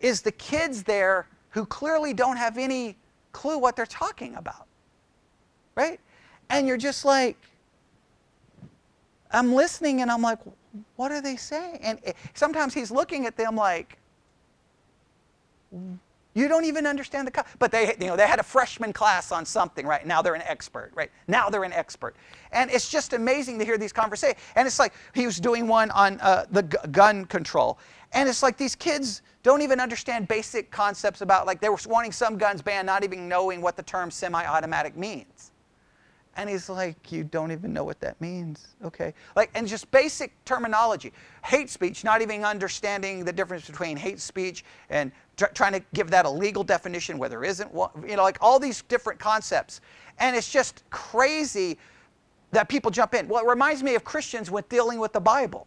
is the kids there who clearly don't have any clue what they're talking about, right? And you're just like, I'm listening, and I'm like, what are they saying? And it, sometimes he's looking at them like, you don't even understand the co but they, you know, they had a freshman class on something, right? Now they're an expert, right? Now they're an expert. And it's just amazing to hear these conversations. And it's like he was doing one on uh, the g gun control. And it's like these kids don't even understand basic concepts about, like, they were wanting some guns banned, not even knowing what the term semi-automatic means. And he's like, you don't even know what that means. Okay. Like, and just basic terminology. Hate speech, not even understanding the difference between hate speech and tr trying to give that a legal definition where there isn't one. You know, like all these different concepts. And it's just crazy that people jump in. Well, it reminds me of Christians with dealing with the Bible,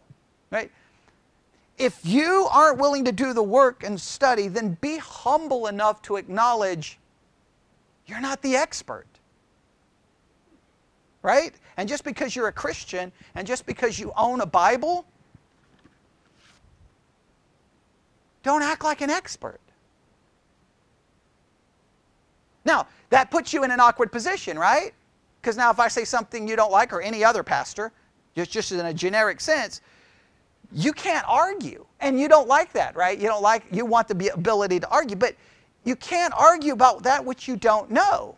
right? If you aren't willing to do the work and study, then be humble enough to acknowledge you're not the expert. Right? And just because you're a Christian and just because you own a Bible, don't act like an expert. Now, that puts you in an awkward position, right? Because now if I say something you don't like, or any other pastor, just, just in a generic sense, you can't argue. And you don't like that, right? You don't like, you want the ability to argue, but you can't argue about that which you don't know.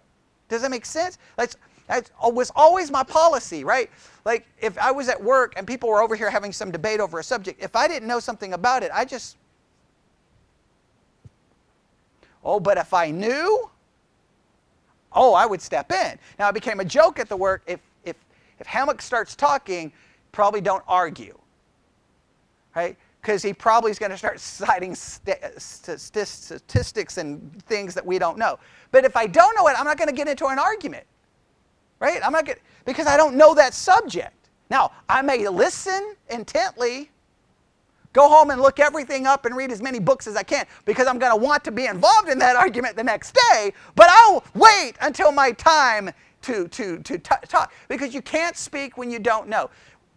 Does that make sense? Let's, That was always my policy, right? Like, if I was at work and people were over here having some debate over a subject, if I didn't know something about it, I just, oh, but if I knew, oh, I would step in. Now, it became a joke at the work. If, if, if Hammock starts talking, probably don't argue, right? Because he probably is going to start citing st st st statistics and things that we don't know. But if I don't know it, I'm not going to get into an argument. Right? I'm not gonna, because I don't know that subject. Now, I may listen intently, go home and look everything up and read as many books as I can, because I'm going to want to be involved in that argument the next day, but I'll wait until my time to, to, to talk, because you can't speak when you don't know.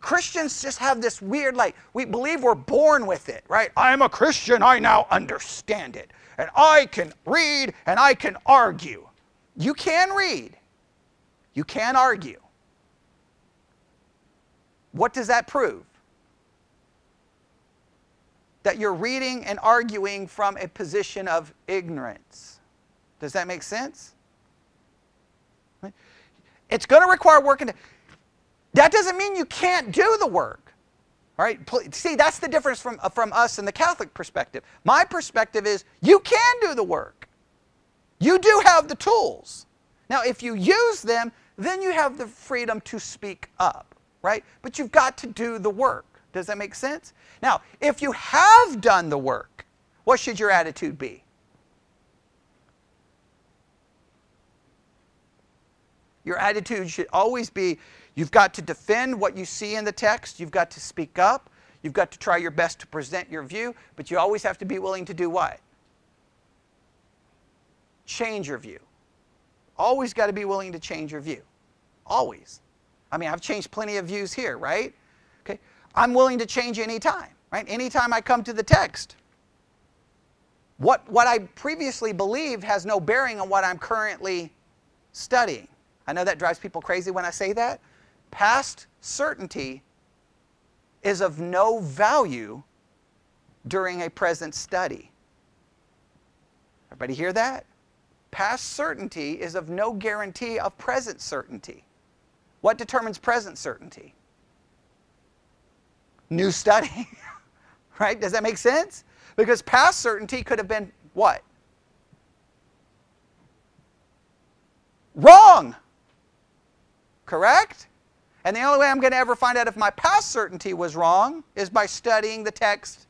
Christians just have this weird, like, we believe we're born with it, right? I'm a Christian, I now understand it, and I can read and I can argue. You can read. You can't argue. What does that prove? That you're reading and arguing from a position of ignorance. Does that make sense? It's going to require work. That doesn't mean you can't do the work. All right? See, that's the difference from, from us in the Catholic perspective. My perspective is you can do the work. You do have the tools. Now, if you use them, then you have the freedom to speak up, right? But you've got to do the work. Does that make sense? Now, if you have done the work, what should your attitude be? Your attitude should always be, you've got to defend what you see in the text. You've got to speak up. You've got to try your best to present your view. But you always have to be willing to do what? Change your view. always got to be willing to change your view. Always. I mean, I've changed plenty of views here, right? Okay. I'm willing to change anytime, right? Anytime I come to the text. What, what I previously believed has no bearing on what I'm currently studying. I know that drives people crazy when I say that. Past certainty is of no value during a present study. Everybody hear that? Past certainty is of no guarantee of present certainty. What determines present certainty? New study, right? Does that make sense? Because past certainty could have been what? Wrong. Correct? And the only way I'm going to ever find out if my past certainty was wrong is by studying the text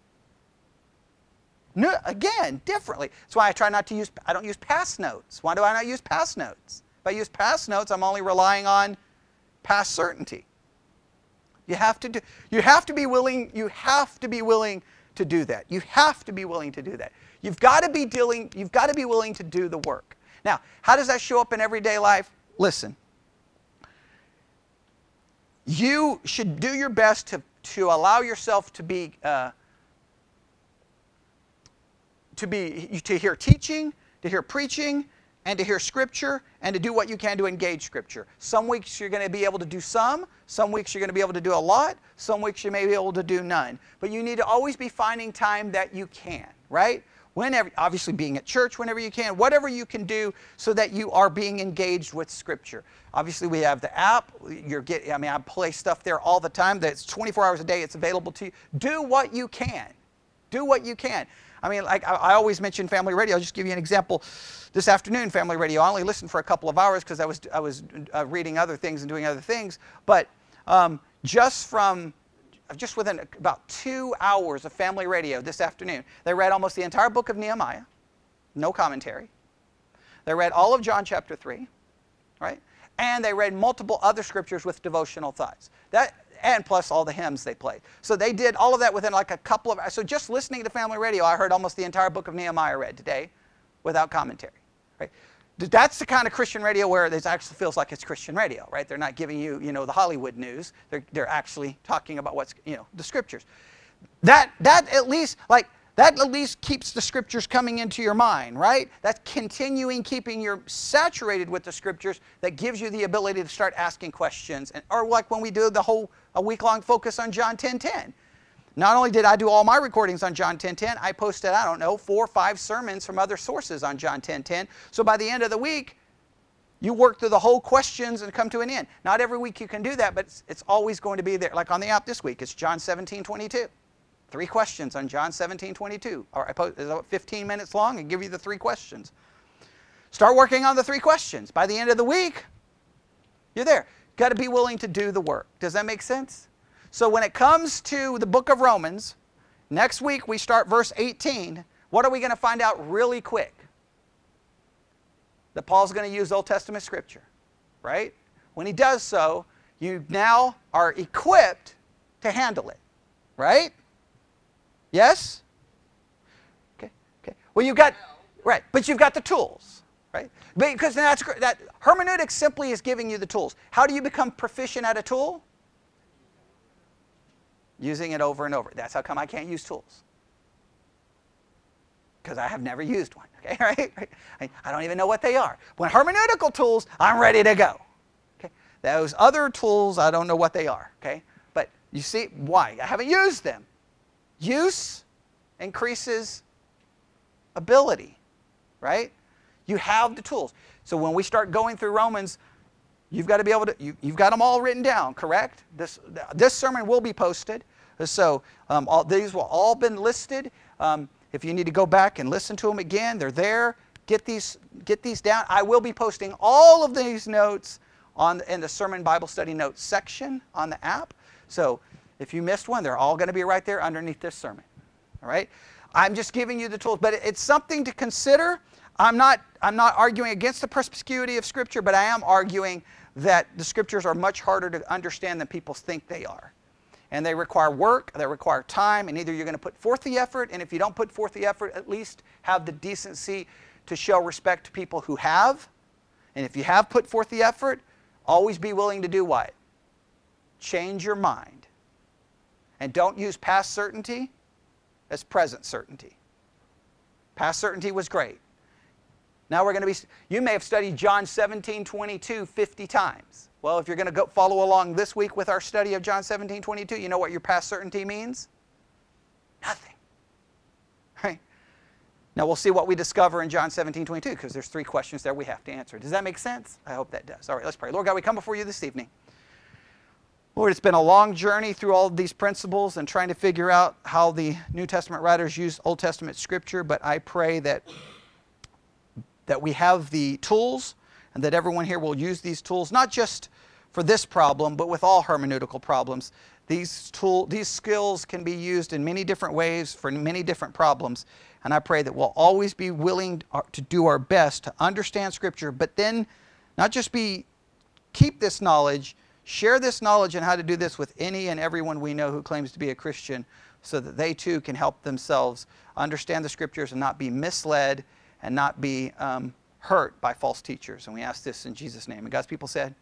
new, again, differently. That's why I try not to use, I don't use past notes. Why do I not use past notes? If I use past notes, I'm only relying on past certainty. You have to do, you have to be willing, you have to be willing to do that. You have to be willing to do that. You've got to be dealing, you've got to be willing to do the work. Now, how does that show up in everyday life? Listen. You should do your best to, to allow yourself to be, uh, to be, to hear teaching, to hear preaching, and to hear Scripture, and to do what you can to engage Scripture. Some weeks you're going to be able to do some, some weeks you're going to be able to do a lot, some weeks you may be able to do none. But you need to always be finding time that you can, right? Whenever, obviously being at church whenever you can, whatever you can do so that you are being engaged with Scripture. Obviously we have the app, you're getting, I mean I play stuff there all the time, that's twenty-four hours a day, it's available to you. Do what you can. Do what you can. I mean, like I always mention Family Radio. I'll just give you an example. This afternoon, Family Radio, I only listened for a couple of hours because I was, I was uh, reading other things and doing other things. But um, just from, just within about two hours of Family Radio this afternoon, they read almost the entire book of Nehemiah, no commentary. They read all of John chapter three, right? And they read multiple other scriptures with devotional thoughts. That, and plus all the hymns they played. So they did all of that within like a couple of hours. So just listening to Family Radio, I heard almost the entire book of Nehemiah read today without commentary, right? That's the kind of Christian radio where it actually feels like it's Christian radio, right? They're not giving you, you know, the Hollywood news. They're, they're actually talking about what's, you know, the Scriptures. That, that at least, like, that at least keeps the Scriptures coming into your mind, right? That's continuing keeping you saturated with the Scriptures that gives you the ability to start asking questions. And, or like when we do the whole a week-long focus on John ten ten. Not only did I do all my recordings on John ten ten, I posted, I don't know, four or five sermons from other sources on John ten ten. So by the end of the week, you work through the whole questions and come to an end. Not every week you can do that, but it's, it's always going to be there. Like on the app this week, it's John seventeen twenty-two. Three questions on John seventeen twenty-two. Or I post, it's about fifteen minutes long and give you the three questions. Start working on the three questions. By the end of the week, you're there. Got to be willing to do the work. Does that make sense? So when it comes to the book of Romans, next week we start verse eighteen. What are we going to find out really quick? That Paul's going to use Old Testament Scripture, right? When he does so, you now are equipped to handle it, right? Yes? Okay, okay. Well, you've got, right, but you've got the tools, right? Because that's, that hermeneutics simply is giving you the tools. How do you become proficient at a tool? Using it over and over. That's how come I can't use tools. Because I have never used one, okay, right? right? I don't even know what they are. When hermeneutical tools, I'm ready to go. Okay? Those other tools, I don't know what they are, okay? But you see why? I haven't used them. Use increases ability, right? You have the tools. So when we start going through Romans, you've got to be able to, you, you've got them all written down, correct? This, this sermon will be posted. So um, all, these will all been listed. Um, if you need to go back and listen to them again, they're there. Get these, get these down. I will be posting all of these notes on, in the Sermon Bible Study Notes section on the app. So if you missed one, they're all going to be right there underneath this sermon. All right? I'm just giving you the tools, but it's something to consider. I'm not, I'm not arguing against the perspicuity of Scripture, but I am arguing that the Scriptures are much harder to understand than people think they are. And they require work, they require time, and either you're going to put forth the effort, and if you don't put forth the effort, at least have the decency to show respect to people who have, And if you have put forth the effort, always be willing to do what? Change your mind. And don't use past certainty as present certainty. Past certainty was great. Now we're going to be, you may have studied John seventeen twenty-two fifty times. Well, if you're going to go follow along this week with our study of John seventeen twenty-two, you know what your past certainty means? Nothing. Right? Now we'll see what we discover in John seventeen twenty-two, because there's three questions there we have to answer. Does that make sense? I hope that does. All right, let's pray. Lord God, we come before you this evening. Lord, it's been a long journey through all of these principles and trying to figure out how the New Testament writers use Old Testament Scripture, but I pray that that we have the tools and that everyone here will use these tools, not just for this problem, but with all hermeneutical problems. These, tool, these skills can be used in many different ways for many different problems. And I pray that we'll always be willing to do our best to understand Scripture, but then not just be, keep this knowledge, share this knowledge on how to do this with any and everyone we know who claims to be a Christian, so that they too can help themselves understand the Scriptures and not be misled and not be um, hurt by false teachers. And we ask this in Jesus' name. And God's people said...